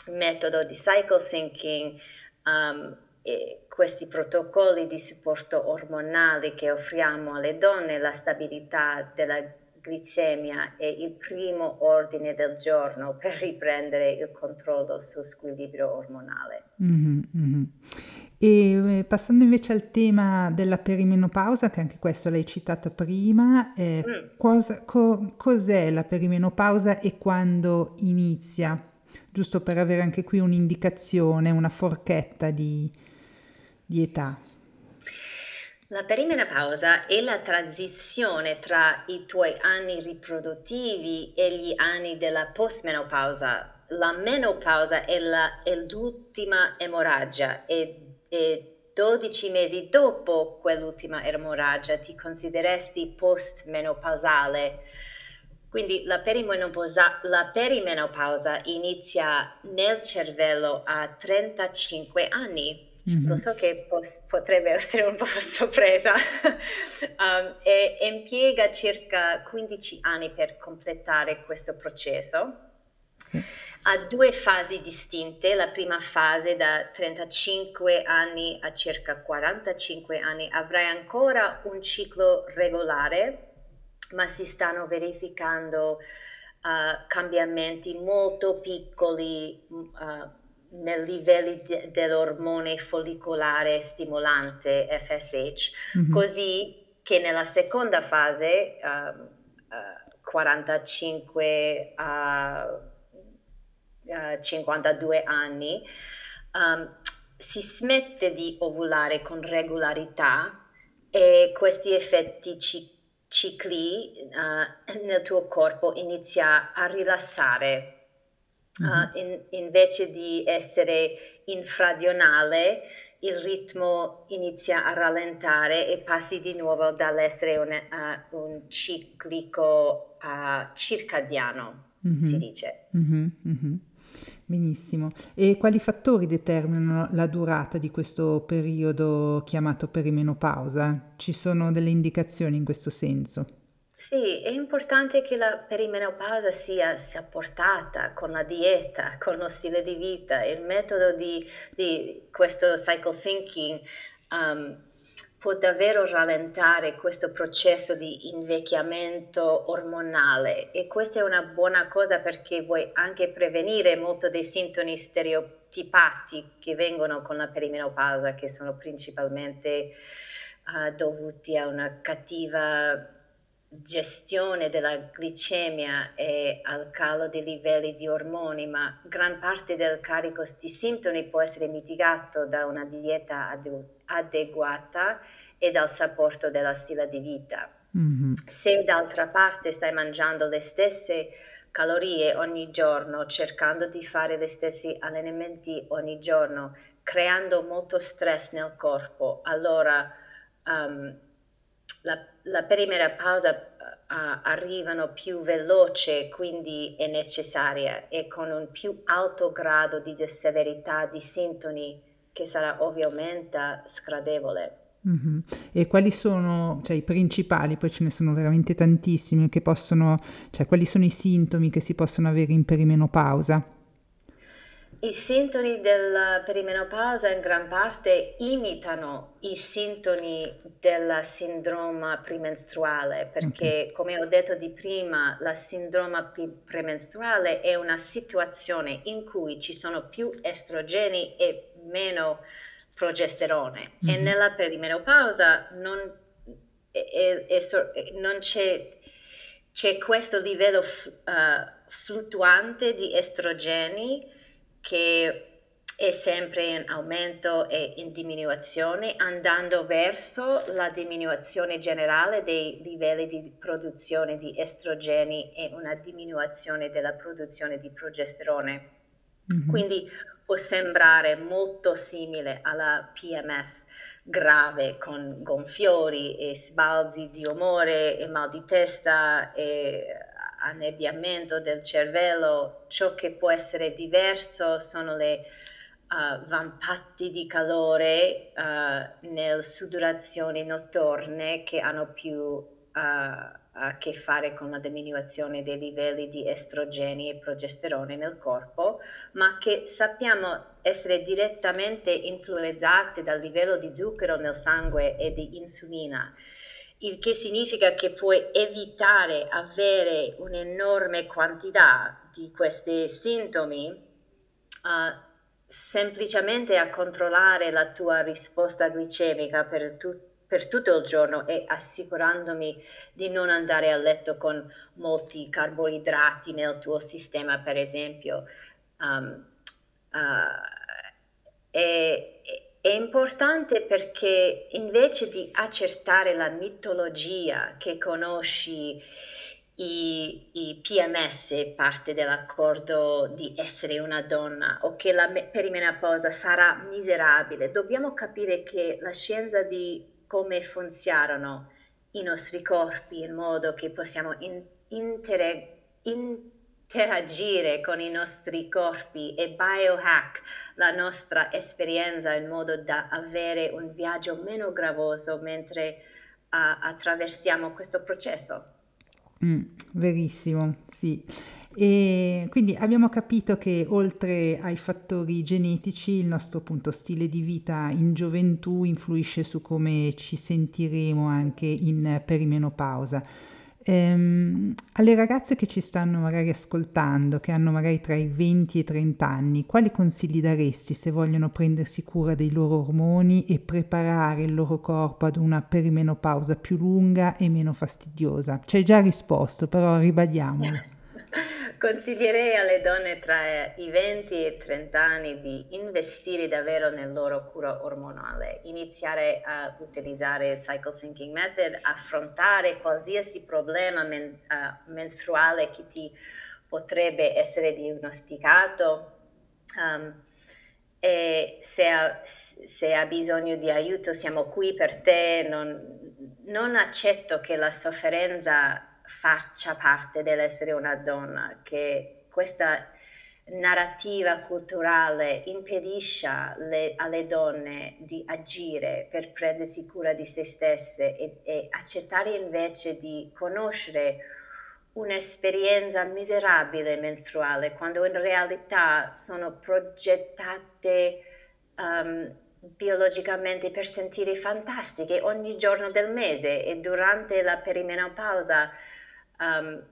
metodo di cycle syncing, um, e questi protocolli di supporto ormonale che offriamo alle donne, la stabilità della glicemia è il primo ordine del giorno per riprendere il controllo sul squilibrio ormonale. Mm-hmm, mm-hmm. E passando invece al tema della perimenopausa, che anche questo l'hai citato prima, eh, mm. cosa, co, cos'è la perimenopausa e quando inizia? Giusto per avere anche qui un'indicazione, una forchetta di, di età. La perimenopausa è la transizione tra i tuoi anni riproduttivi e gli anni della postmenopausa. La menopausa è, la, è l'ultima emorragia e, e dodici mesi dopo quell'ultima emorragia ti consideresti postmenopausale. Quindi la perimenopausa, la perimenopausa inizia nel cervello a trentacinque anni. Mm-hmm. Lo so che pos- potrebbe essere un po' sorpresa, um, e impiega circa quindici anni per completare questo processo. Ha due fasi distinte: la prima fase, da trentacinque anni a circa quarantacinque anni, avrai ancora un ciclo regolare, ma si stanno verificando uh, cambiamenti molto piccoli uh, nei livelli de- dell'ormone follicolare stimolante F S H, mm-hmm. così che nella seconda fase, uh, uh, quarantacinque a uh, uh, cinquantadue anni, um, si smette di ovulare con regolarità, e questi effetti ci cicli uh, nel tuo corpo inizia a rilassare. Mm-hmm. uh, in, invece di essere infradionale, il ritmo inizia a rallentare e passi di nuovo dall'essere un, uh, un ciclico uh, circadiano, mm-hmm. si dice. Mm-hmm. Mm-hmm. Benissimo. E quali fattori determinano la durata di questo periodo chiamato perimenopausa? Ci sono delle indicazioni in questo senso? Sì, è importante che la perimenopausa sia supportata con la dieta, con lo stile di vita. Il metodo di, di questo cycle syncing um, può davvero rallentare questo processo di invecchiamento ormonale, e questa è una buona cosa perché vuoi anche prevenire molti dei sintomi stereotipati che vengono con la perimenopausa, che sono principalmente uh, dovuti a una cattiva gestione della glicemia e al calo dei livelli di ormoni, ma gran parte del carico di sintomi può essere mitigato da una dieta adegu- adeguata e dal supporto della stile di vita. Mm-hmm. Se d'altra parte stai mangiando le stesse calorie ogni giorno, cercando di fare gli stessi allenamenti ogni giorno, creando molto stress nel corpo, allora um, la, la perimenopausa uh, arrivano più veloce, quindi è necessaria, e con un più alto grado di severità di sintomi, che sarà ovviamente scadevole. Mm-hmm. E quali sono, cioè, i principali? Poi ce ne sono veramente tantissimi che possono, cioè, quali sono i sintomi che si possono avere in perimenopausa? I sintomi della perimenopausa in gran parte imitano i sintomi della sindrome premenstruale, perché okay. come ho detto di prima, la sindrome premenstruale è una situazione in cui ci sono più estrogeni e meno progesterone, mm-hmm. e nella perimenopausa non, è, è, è, non c'è, c'è questo livello uh, fluttuante di estrogeni che è sempre in aumento e in diminuzione, andando verso la diminuzione generale dei livelli di produzione di estrogeni e una diminuzione della produzione di progesterone. Mm-hmm. Quindi può sembrare molto simile alla P M S grave, con gonfiori e sbalzi di umore e mal di testa e annebbiamento del cervello. Ciò che può essere diverso sono le uh, vampate di calore uh, nelle sudorazioni notturne, che hanno più uh, a che fare con la diminuzione dei livelli di estrogeni e progesterone nel corpo, ma che sappiamo essere direttamente influenzate dal livello di zucchero nel sangue e di insulina. Il che significa che puoi evitare avere un'enorme quantità di questi sintomi uh, semplicemente a controllare la tua risposta glicemica per, tu- per tutto il giorno e assicurandomi di non andare a letto con molti carboidrati nel tuo sistema, per esempio. Um, uh, e, e, È importante perché invece di accertare la mitologia che conosci i, i P M S, parte dell'accordo di essere una donna, o che la perimenopausa sarà miserabile, dobbiamo capire che la scienza di come funzionano i nostri corpi, in modo che possiamo in, inter, interagire con i nostri corpi e biohack la nostra esperienza in modo da avere un viaggio meno gravoso mentre uh, attraversiamo questo processo. Mm, verissimo, sì. E quindi abbiamo capito che oltre ai fattori genetici, il nostro appunto stile di vita in gioventù influisce su come ci sentiremo anche in perimenopausa. Ehm, alle ragazze che ci stanno magari ascoltando, che hanno magari tra i venti e i trenta anni, quali consigli daresti se vogliono prendersi cura dei loro ormoni e preparare il loro corpo ad una perimenopausa più lunga e meno fastidiosa? Ci hai già risposto, però ribadiamolo. Consiglierei alle donne tra i venti e i trenta anni di investire davvero nel loro cura ormonale, iniziare a utilizzare il cycle syncing method, affrontare qualsiasi problema men- uh, menstruale che ti potrebbe essere diagnosticato, um, e se ha, se ha bisogno di aiuto siamo qui per te. Non, non accetto che la sofferenza faccia parte dell'essere una donna, che questa narrativa culturale impedisce le, alle donne di agire per prendersi cura di se stesse e, e accettare invece di conoscere un'esperienza miserabile menstruale, quando in realtà sono progettate um, biologicamente per sentire fantastiche ogni giorno del mese, e durante la perimenopausa Um,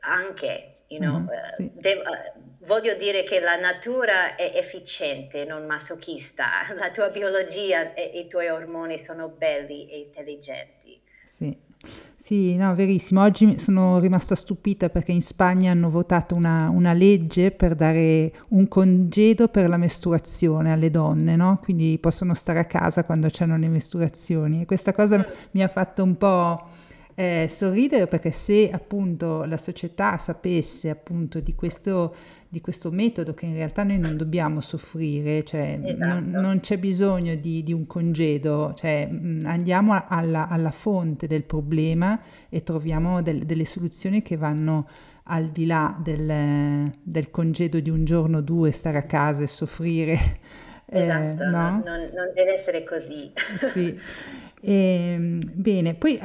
anche, you know, mm-hmm, sì. de- voglio dire che la natura è efficiente, non masochista. La tua biologia e i tuoi ormoni sono belli e intelligenti. Sì. Sì, no, verissimo. Oggi sono rimasta stupita perché in Spagna hanno votato una, una legge per dare un congedo per la mestruazione alle donne, no? Quindi possono stare a casa quando hanno le mestruazioni, e questa cosa mm. mi ha fatto un po' Eh, sorridere, perché se appunto la società sapesse appunto di questo, di questo metodo, che in realtà noi non dobbiamo soffrire, cioè esatto. non, non c'è bisogno di, di un congedo, cioè andiamo alla, alla fonte del problema e troviamo del, delle soluzioni che vanno al di là del, del congedo di un giorno o due, stare a casa e soffrire. Esatto, eh, no? non, non deve essere così. Sì. E, bene, poi eh,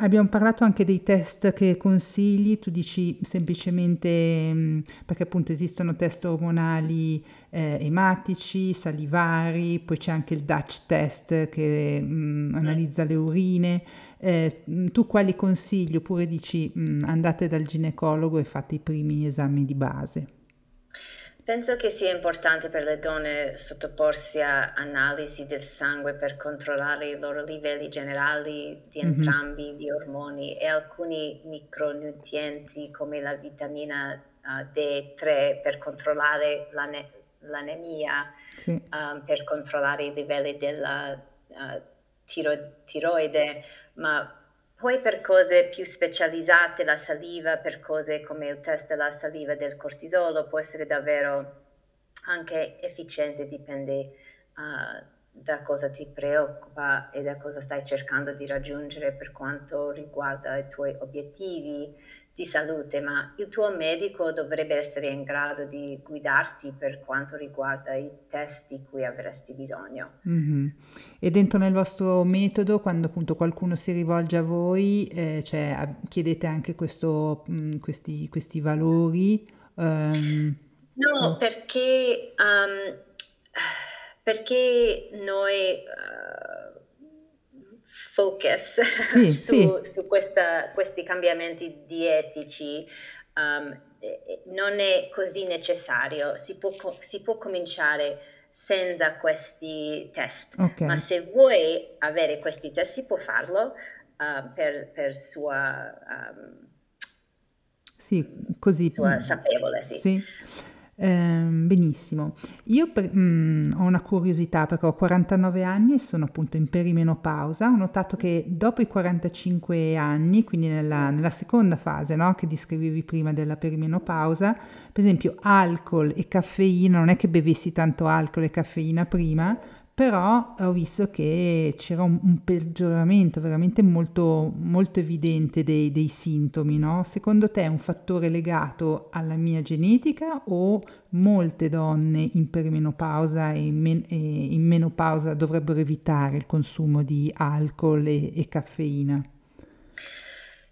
abbiamo parlato anche dei test che consigli, tu dici semplicemente mh, perché appunto esistono test ormonali eh, ematici, salivari, poi c'è anche il Dutch test che mh, analizza le urine, eh, tu quali consigli, oppure dici mh, andate dal ginecologo e fate i primi esami di base? Penso che sia importante per le donne sottoporsi a analisi del sangue per controllare i loro livelli generali di entrambi mm-hmm. gli ormoni e alcuni micronutrienti come la vitamina uh, D tre per controllare l'ane- l'anemia, sì. um, per controllare i livelli della uh, tiro- tiroide, ma poi per cose più specializzate, la saliva, per cose come il test della saliva del cortisolo, può essere davvero anche efficiente, dipende uh, da cosa ti preoccupa e da cosa stai cercando di raggiungere per quanto riguarda i tuoi obiettivi di salute, ma il tuo medico dovrebbe essere in grado di guidarti per quanto riguarda i test di cui avresti bisogno. Mm-hmm. E dentro nel vostro metodo, quando appunto qualcuno si rivolge a voi, eh, cioè, chiedete anche questo, mh, questi, questi valori? Um, no, oh. perché, um, perché noi... Uh, focus sì, su, sì. su questa, questi cambiamenti dietici um, non è così necessario, si può, si può cominciare senza questi test, okay. Ma se vuoi avere questi test si può farlo uh, per, per sua, um, sì, così. sua sapevole. Sì. Sì. Benissimo, io per, mh, ho una curiosità perché ho quarantanove anni e sono appunto in perimenopausa. Ho notato che dopo i quarantacinque anni, quindi nella, nella seconda fase, no, che descrivevi prima della perimenopausa, per esempio alcol e caffeina, non è che bevessi tanto alcol e caffeina prima, però ho visto che c'era un, un peggioramento veramente molto, molto evidente dei, dei sintomi, no? Secondo te è un fattore legato alla mia genetica o molte donne in perimenopausa e in, men- e in menopausa dovrebbero evitare il consumo di alcol e, e caffeina?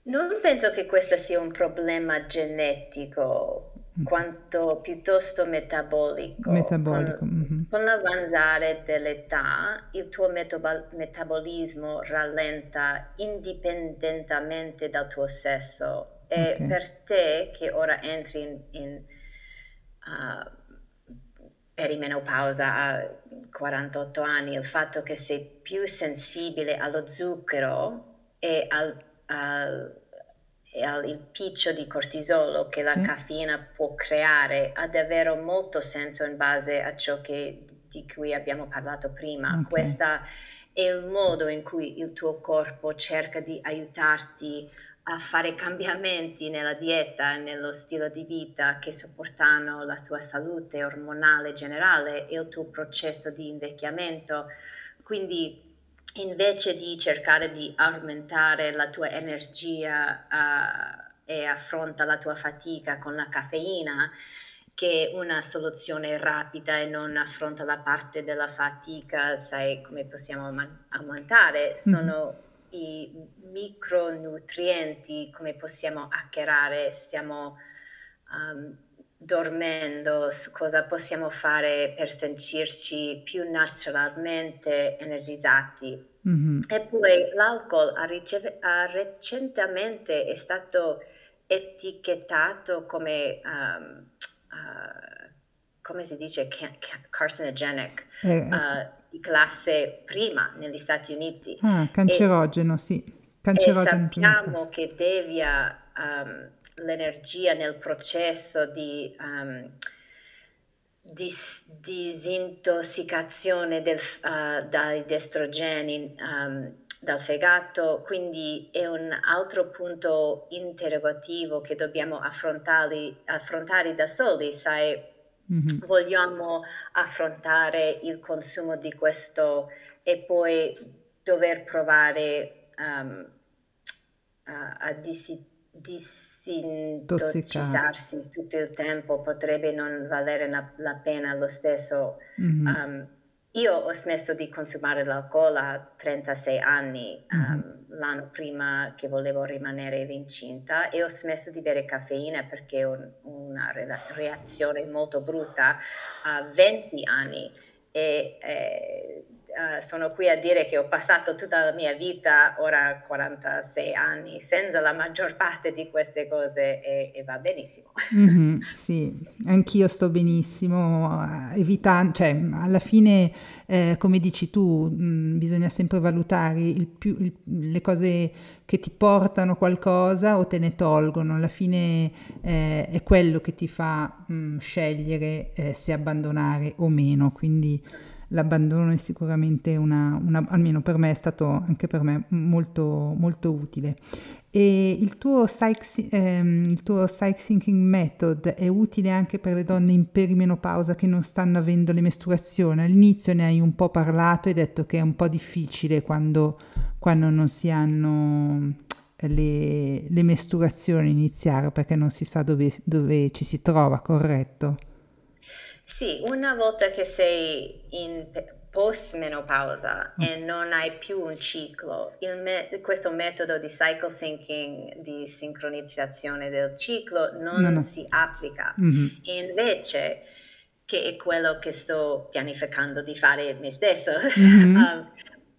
Non penso che questo sia un problema genetico, quanto piuttosto metabolico. Metabolico. Con, mm-hmm. con l'avanzare dell'età, il tuo metab- metabolismo rallenta indipendentemente dal tuo sesso. E okay. per te, che ora entri in, in uh, perimenopausa a quarantotto anni, il fatto che sei più sensibile allo zucchero e al, al e il picco di cortisolo che la sì. caffeina può creare ha davvero molto senso in base a ciò che, di cui abbiamo parlato prima. Okay. Questo è il modo in cui il tuo corpo cerca di aiutarti a fare cambiamenti nella dieta e nello stile di vita che supportano la tua salute ormonale generale e il tuo processo di invecchiamento. Quindi invece di cercare di aumentare la tua energia uh, e affronta la tua fatica con la caffeina, che è una soluzione rapida e non affronta la parte della fatica, sai come possiamo man- aumentare, sono mm. i micronutrienti, come possiamo hackerare, stiamo um, dormendo, su cosa possiamo fare per sentirci più naturalmente energizzati. Mm-hmm. E poi l'alcol ha riceve- ha recentemente è stato etichettato come, um, uh, come si dice, can- can- carcinogenic, eh, uh, sì. di classe prima negli Stati Uniti. Ah, cancerogeno, e, sì. Cancerogeno. E sappiamo che devia... Um, l'energia nel processo di um, dis- disintossicazione del, uh, dai estrogeni um, dal fegato, quindi è un altro punto interrogativo che dobbiamo affrontare, affrontare da soli, sai, mm-hmm. vogliamo affrontare il consumo di questo e poi dover provare um, a, a disi- dis- intossicarsi tutto il tempo potrebbe non valere la, la pena lo stesso. Mm-hmm. um, Io ho smesso di consumare l'alcol a trentasei anni, mm-hmm. um, l'anno prima che volevo rimanere incinta, e ho smesso di bere caffeina perché ho una reazione molto brutta a venti anni e eh, uh, sono qui a dire che ho passato tutta la mia vita, ora quarantasei anni, senza la maggior parte di queste cose e, e va benissimo. Mm-hmm, sì, anch'io sto benissimo, evitando, cioè alla fine eh, come dici tu mh, bisogna sempre valutare il più, il, le cose che ti portano qualcosa o te ne tolgono, alla fine eh, è quello che ti fa mh, scegliere eh, se abbandonare o meno, quindi l'abbandono è sicuramente una, una, almeno per me è stato anche per me molto molto utile. E il tuo psych, ehm, il tuo psych thinking method è utile anche per le donne in perimenopausa che non stanno avendo le mestruazioni? All'inizio ne hai un po' parlato, hai detto che è un po' difficile quando, quando non si hanno le, le mestruazioni iniziare, perché non si sa dove, dove ci si trova, corretto? Sì, una volta che sei in post-menopausa mm. e non hai più un ciclo, il me- questo metodo di cycle thinking, di sincronizzazione del ciclo, non no, no. si applica. Mm-hmm. E invece, che è quello che sto pianificando di fare me stesso, mm-hmm. um,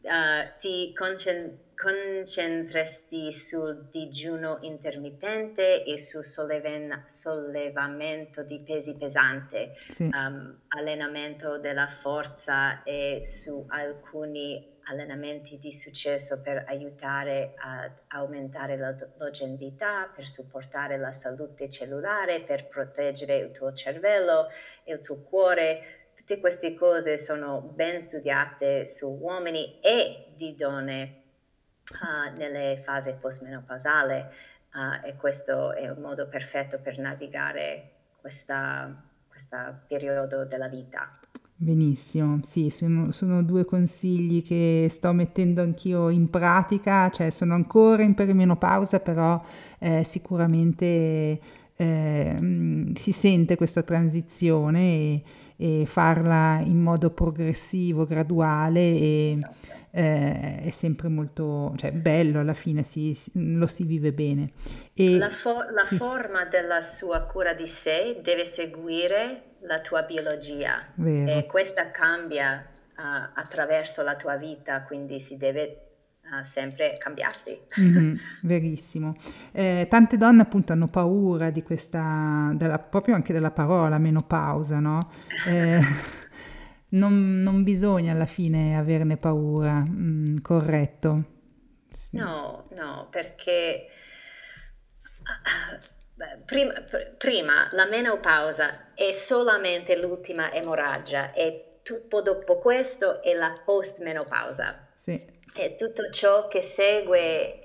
uh, ti concentri concentresti sul digiuno intermittente e sul solleven- sollevamento di pesi pesante, sì. um, allenamento della forza e su alcuni allenamenti di successo per aiutare ad aumentare la do- longevità, per supportare la salute cellulare, per proteggere il tuo cervello e il tuo cuore. Tutte queste cose sono ben studiate su uomini e di donne Uh, nelle fasi postmenopausale uh, e questo è un modo perfetto per navigare questa, questa periodo della vita. Benissimo, sì, sono, sono due consigli che sto mettendo anch'io in pratica, cioè sono ancora in perimenopausa, però eh, sicuramente eh, si sente questa transizione e, e farla in modo progressivo, graduale e Eh, è sempre molto, cioè, bello, alla fine si, si, lo si vive bene. E la, fo- la sì. forma della sua cura di sé deve seguire la tua biologia. Vero. E questa cambia uh, attraverso la tua vita, quindi si deve uh, sempre cambiarsi. Mm-hmm, verissimo. Eh, tante donne appunto hanno paura di questa, della, proprio anche della parola menopausa, no? Eh, Non, non bisogna alla fine averne paura, mm, corretto? Sì. No, no, perché prima, prima la menopausa è solamente l'ultima emorragia e tutto dopo questo è la post-menopausa. Sì. E tutto ciò che segue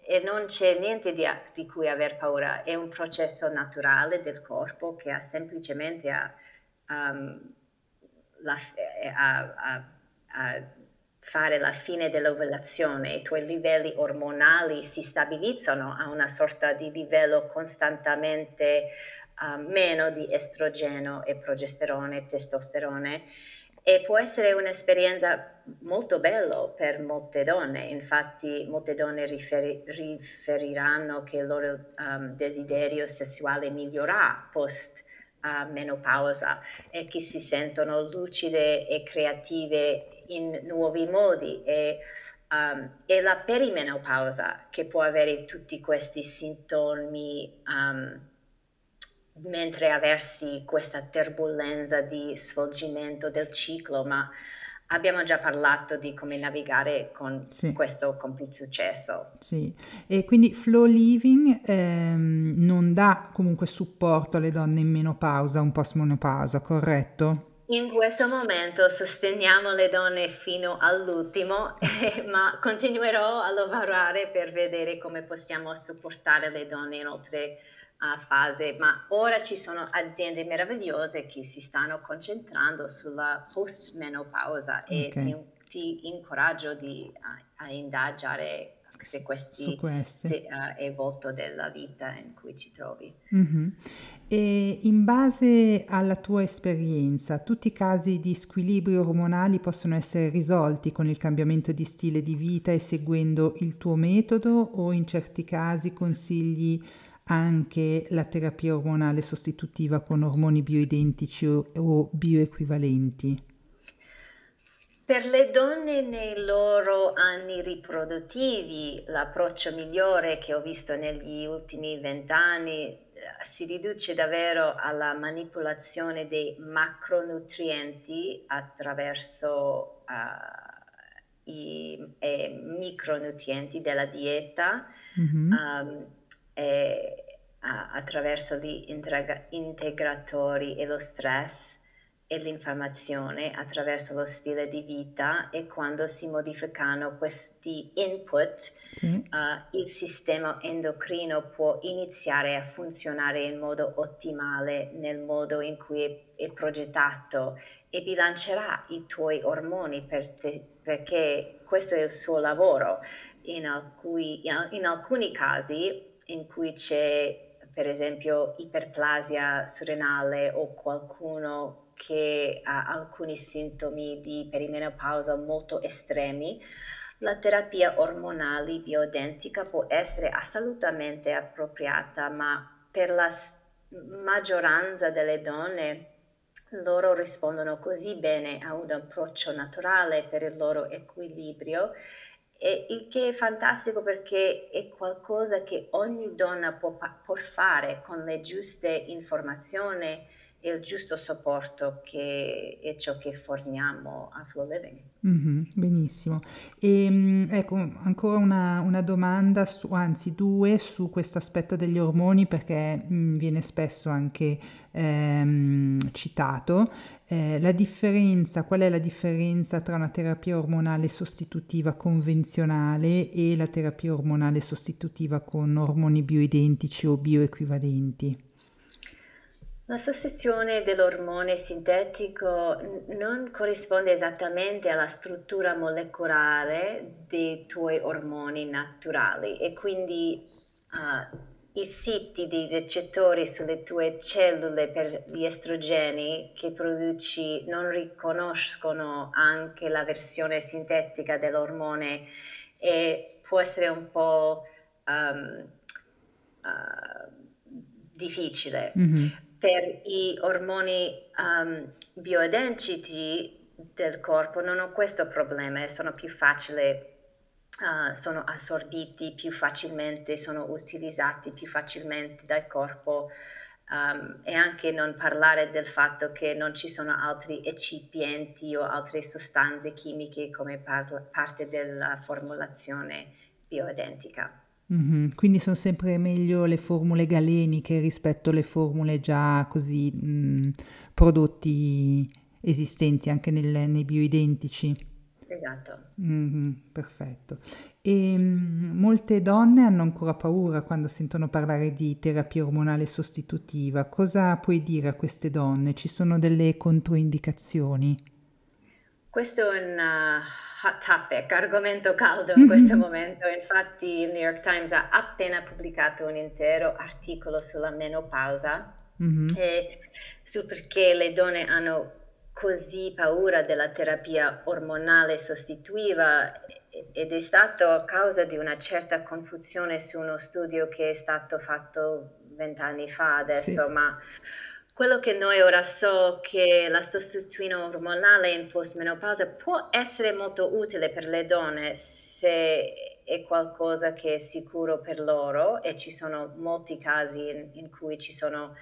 e non c'è niente di, di cui aver paura, è un processo naturale del corpo che ha semplicemente a... Um, La, a, a, a fare la fine dell'ovulazione, i tuoi livelli ormonali si stabilizzano a una sorta di livello costantemente uh, meno di estrogeno e progesterone, testosterone, e può essere un'esperienza molto bella per molte donne. Infatti molte donne riferi, riferiranno che il loro um, desiderio sessuale migliorerà post a menopausa e che si sentono lucide e creative in nuovi modi, e um, è la perimenopausa che può avere tutti questi sintomi um, mentre avversi questa turbolenza di svolgimento del ciclo, ma abbiamo già parlato di come navigare con sì. questo con più successo. Sì, e quindi Flow Living ehm, non dà comunque supporto alle donne in menopausa, un post-menopausa, corretto? In questo momento sosteniamo le donne fino all'ultimo, eh, ma continuerò a lavorare per vedere come possiamo supportare le donne in oltre a fase, ma ora ci sono aziende meravigliose che si stanno concentrando sulla post-menopausa, okay. e ti, ti incoraggio di, a, a indagare se questi se, uh, è volto della vita in cui ci trovi. Mm-hmm. E in base alla tua esperienza, tutti i casi di squilibri ormonali possono essere risolti con il cambiamento di stile di vita e seguendo il tuo metodo, o in certi casi consigli anche la terapia ormonale sostitutiva con ormoni bioidentici o, o bioequivalenti? Per le donne nei loro anni riproduttivi, l'approccio migliore che ho visto negli ultimi vent'anni si riduce davvero alla manipolazione dei macronutrienti attraverso uh, i, i micronutrienti della dieta, mm-hmm. um, e, uh, attraverso gli integra- integratori e lo stress e l'informazione, attraverso lo stile di vita, e quando si modificano questi input, mm. uh, il sistema endocrino può iniziare a funzionare in modo ottimale nel modo in cui è, è progettato, e bilancerà i tuoi ormoni per te, perché questo è il suo lavoro. In alcuni, in, in alcuni casi in cui c'è per esempio iperplasia surrenale o qualcuno che ha alcuni sintomi di perimenopausa molto estremi, la terapia ormonale bioidentica può essere assolutamente appropriata, ma per la maggioranza delle donne loro rispondono così bene a un approccio naturale per il loro equilibrio, e il che è fantastico perché è qualcosa che ogni donna può, può fare con le giuste informazioni, il giusto supporto che è ciò che forniamo a Flo Living. Mm-hmm, benissimo. E, ecco, ancora una, una domanda, su, anzi due, su questo aspetto degli ormoni, perché mh, viene spesso anche ehm, citato. Eh, la differenza, qual è la differenza tra una terapia ormonale sostitutiva convenzionale e la terapia ormonale sostitutiva con ormoni bioidentici o bioequivalenti? La sostituzione dell'ormone sintetico non corrisponde esattamente alla struttura molecolare dei tuoi ormoni naturali, e quindi uh, i siti dei recettori sulle tue cellule per gli estrogeni che produci non riconoscono anche la versione sintetica dell'ormone, e può essere un po' um, uh, difficile. Mm-hmm. Per gli ormoni um, bioidentici del corpo non ho questo problema, sono più facili, uh, sono assorbiti più facilmente, sono utilizzati più facilmente dal corpo, um, e anche non parlare del fatto che non ci sono altri eccipienti o altre sostanze chimiche come par- parte della formulazione bioidentica. Mm-hmm. Quindi sono sempre meglio le formule galeniche rispetto alle formule già così mh, prodotti esistenti anche nel, nei bioidentici. Esatto. Mm-hmm, perfetto. E mh, molte donne hanno ancora paura quando sentono parlare di terapia ormonale sostitutiva. Cosa puoi dire a queste donne? Ci sono delle controindicazioni? Questo è un hot topic, argomento caldo in questo momento. Infatti il New York Times ha appena pubblicato un intero articolo sulla menopausa, mm-hmm. e su perché le donne hanno così paura della terapia ormonale sostitutiva, ed è stato a causa di una certa confusione su uno studio che è stato fatto vent'anni fa adesso, sì. Ma quello che noi ora so che la sostituzione ormonale in postmenopausa può essere molto utile per le donne se è qualcosa che è sicuro per loro, e ci sono molti casi in, in cui ci sono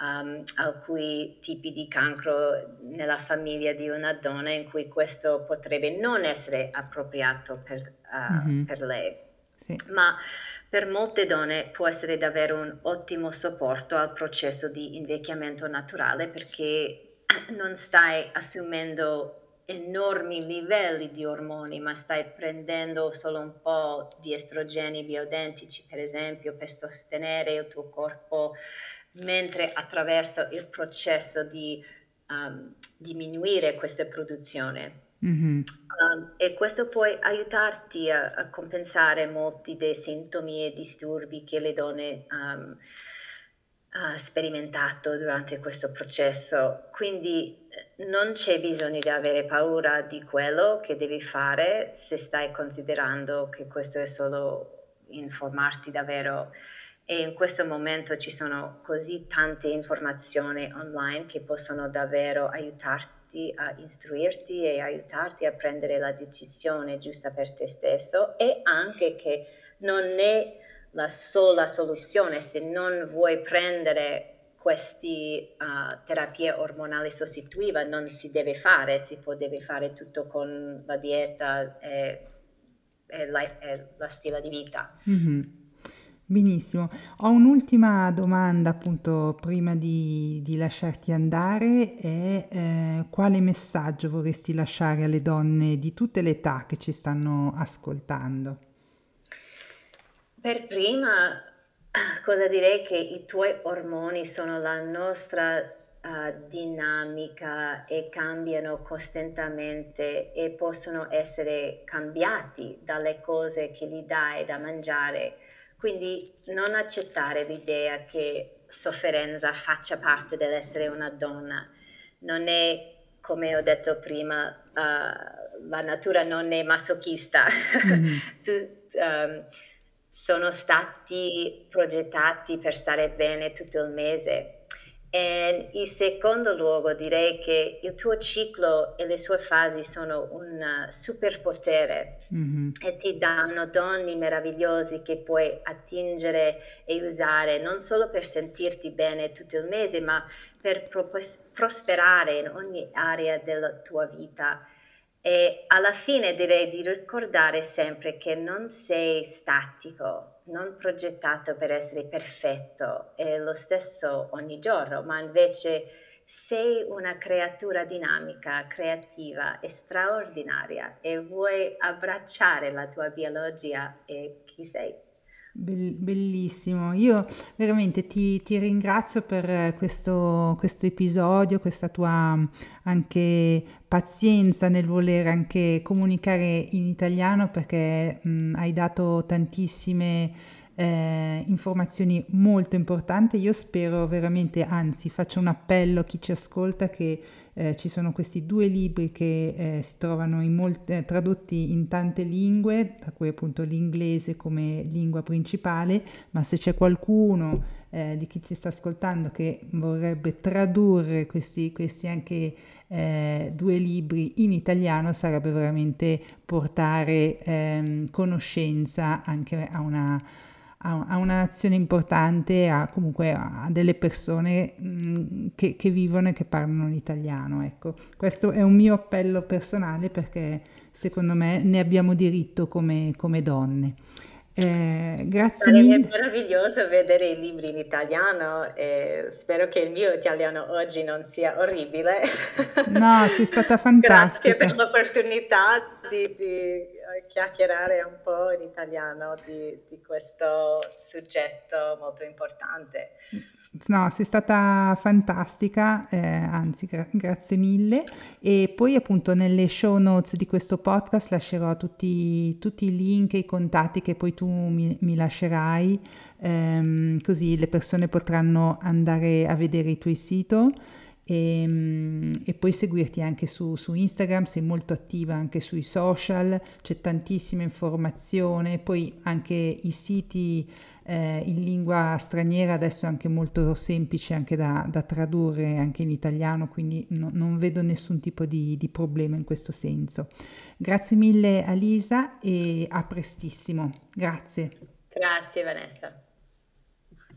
um, alcuni tipi di cancro nella famiglia di una donna in cui questo potrebbe non essere appropriato per, uh, mm-hmm. per lei. Sì. Ma per molte donne può essere davvero un ottimo supporto al processo di invecchiamento naturale, perché non stai assumendo enormi livelli di ormoni, ma stai prendendo solo un po' di estrogeni bioidentici, per esempio, per sostenere il tuo corpo, mentre attraverso il processo di um, diminuire questa produzione. Mm-hmm. Um, e questo può aiutarti a, a compensare molti dei sintomi e disturbi che le donne um, hanno sperimentato durante questo processo. Quindi non c'è bisogno di avere paura di quello che devi fare se stai considerando che questo è solo informarti davvero. E in questo momento ci sono così tante informazioni online che possono davvero aiutarti a istruirti e aiutarti a prendere la decisione giusta per te stesso, e anche che non è la sola soluzione. Se non vuoi prendere queste uh, terapie ormonali sostitutive, non si deve fare, si può deve fare tutto con la dieta e, e, la, e la stile di vita. Mm-hmm. Benissimo, ho un'ultima domanda appunto prima di, di lasciarti andare, è eh, quale messaggio vorresti lasciare alle donne di tutte le età che ci stanno ascoltando? Per prima cosa direi che i tuoi ormoni sono la nostra uh, dinamica e cambiano costantemente e possono essere cambiati dalle cose che gli dai da mangiare. Quindi non accettare l'idea che sofferenza faccia parte dell'essere una donna. Non è, come ho detto prima, uh, la natura non è masochista. Mm-hmm. tu, um, sono stati progettati per stare bene tutto il mese. E in secondo luogo direi che il tuo ciclo e le sue fasi sono un superpotere. Mm-hmm. E ti danno doni meravigliosi che puoi attingere e usare non solo per sentirti bene tutto il mese, ma per pro- prosperare in ogni area della tua vita. E alla fine direi di ricordare sempre che non sei statico, non progettato per essere perfetto, è lo stesso ogni giorno, ma invece sei una creatura dinamica, creativa e straordinaria, e vuoi abbracciare la tua biologia e chi sei. Bellissimo, io veramente ti, ti ringrazio per questo, questo episodio, questa tua anche pazienza nel voler anche comunicare in italiano, perché mh, hai dato tantissime eh, informazioni molto importanti. Io spero veramente, anzi faccio un appello a chi ci ascolta, che Eh, ci sono questi due libri che eh, si trovano in molte, eh, tradotti in tante lingue, tra cui appunto l'inglese come lingua principale, ma se c'è qualcuno eh, di chi ci sta ascoltando che vorrebbe tradurre questi, questi anche eh, due libri in italiano, sarebbe veramente portare eh, conoscenza anche a una a una nazione importante, a comunque a delle persone mh, che, che vivono e che parlano l'italiano. Ecco, questo è un mio appello personale, perché secondo me ne abbiamo diritto come, come donne. Eh, grazie mille. È meraviglioso vedere i libri in italiano, e spero che il mio italiano oggi non sia orribile. No, sei stata fantastica. Grazie per l'opportunità di, di chiacchierare un po' in italiano di, di questo soggetto molto importante. No, sei stata fantastica, eh, anzi gra- grazie mille. E poi appunto nelle show notes di questo podcast lascerò tutti, tutti i link e i contatti che poi tu mi, mi lascerai, ehm, così le persone potranno andare a vedere il tuo sito e, e poi seguirti anche su, su Instagram. Sei molto attiva anche sui social, c'è tantissima informazione, poi anche i siti Eh, in lingua straniera adesso è anche molto semplice anche da, da tradurre anche in italiano, quindi no, non vedo nessun tipo di, di problema in questo senso. Grazie mille Alisa, e a prestissimo. Grazie. Grazie Vanessa.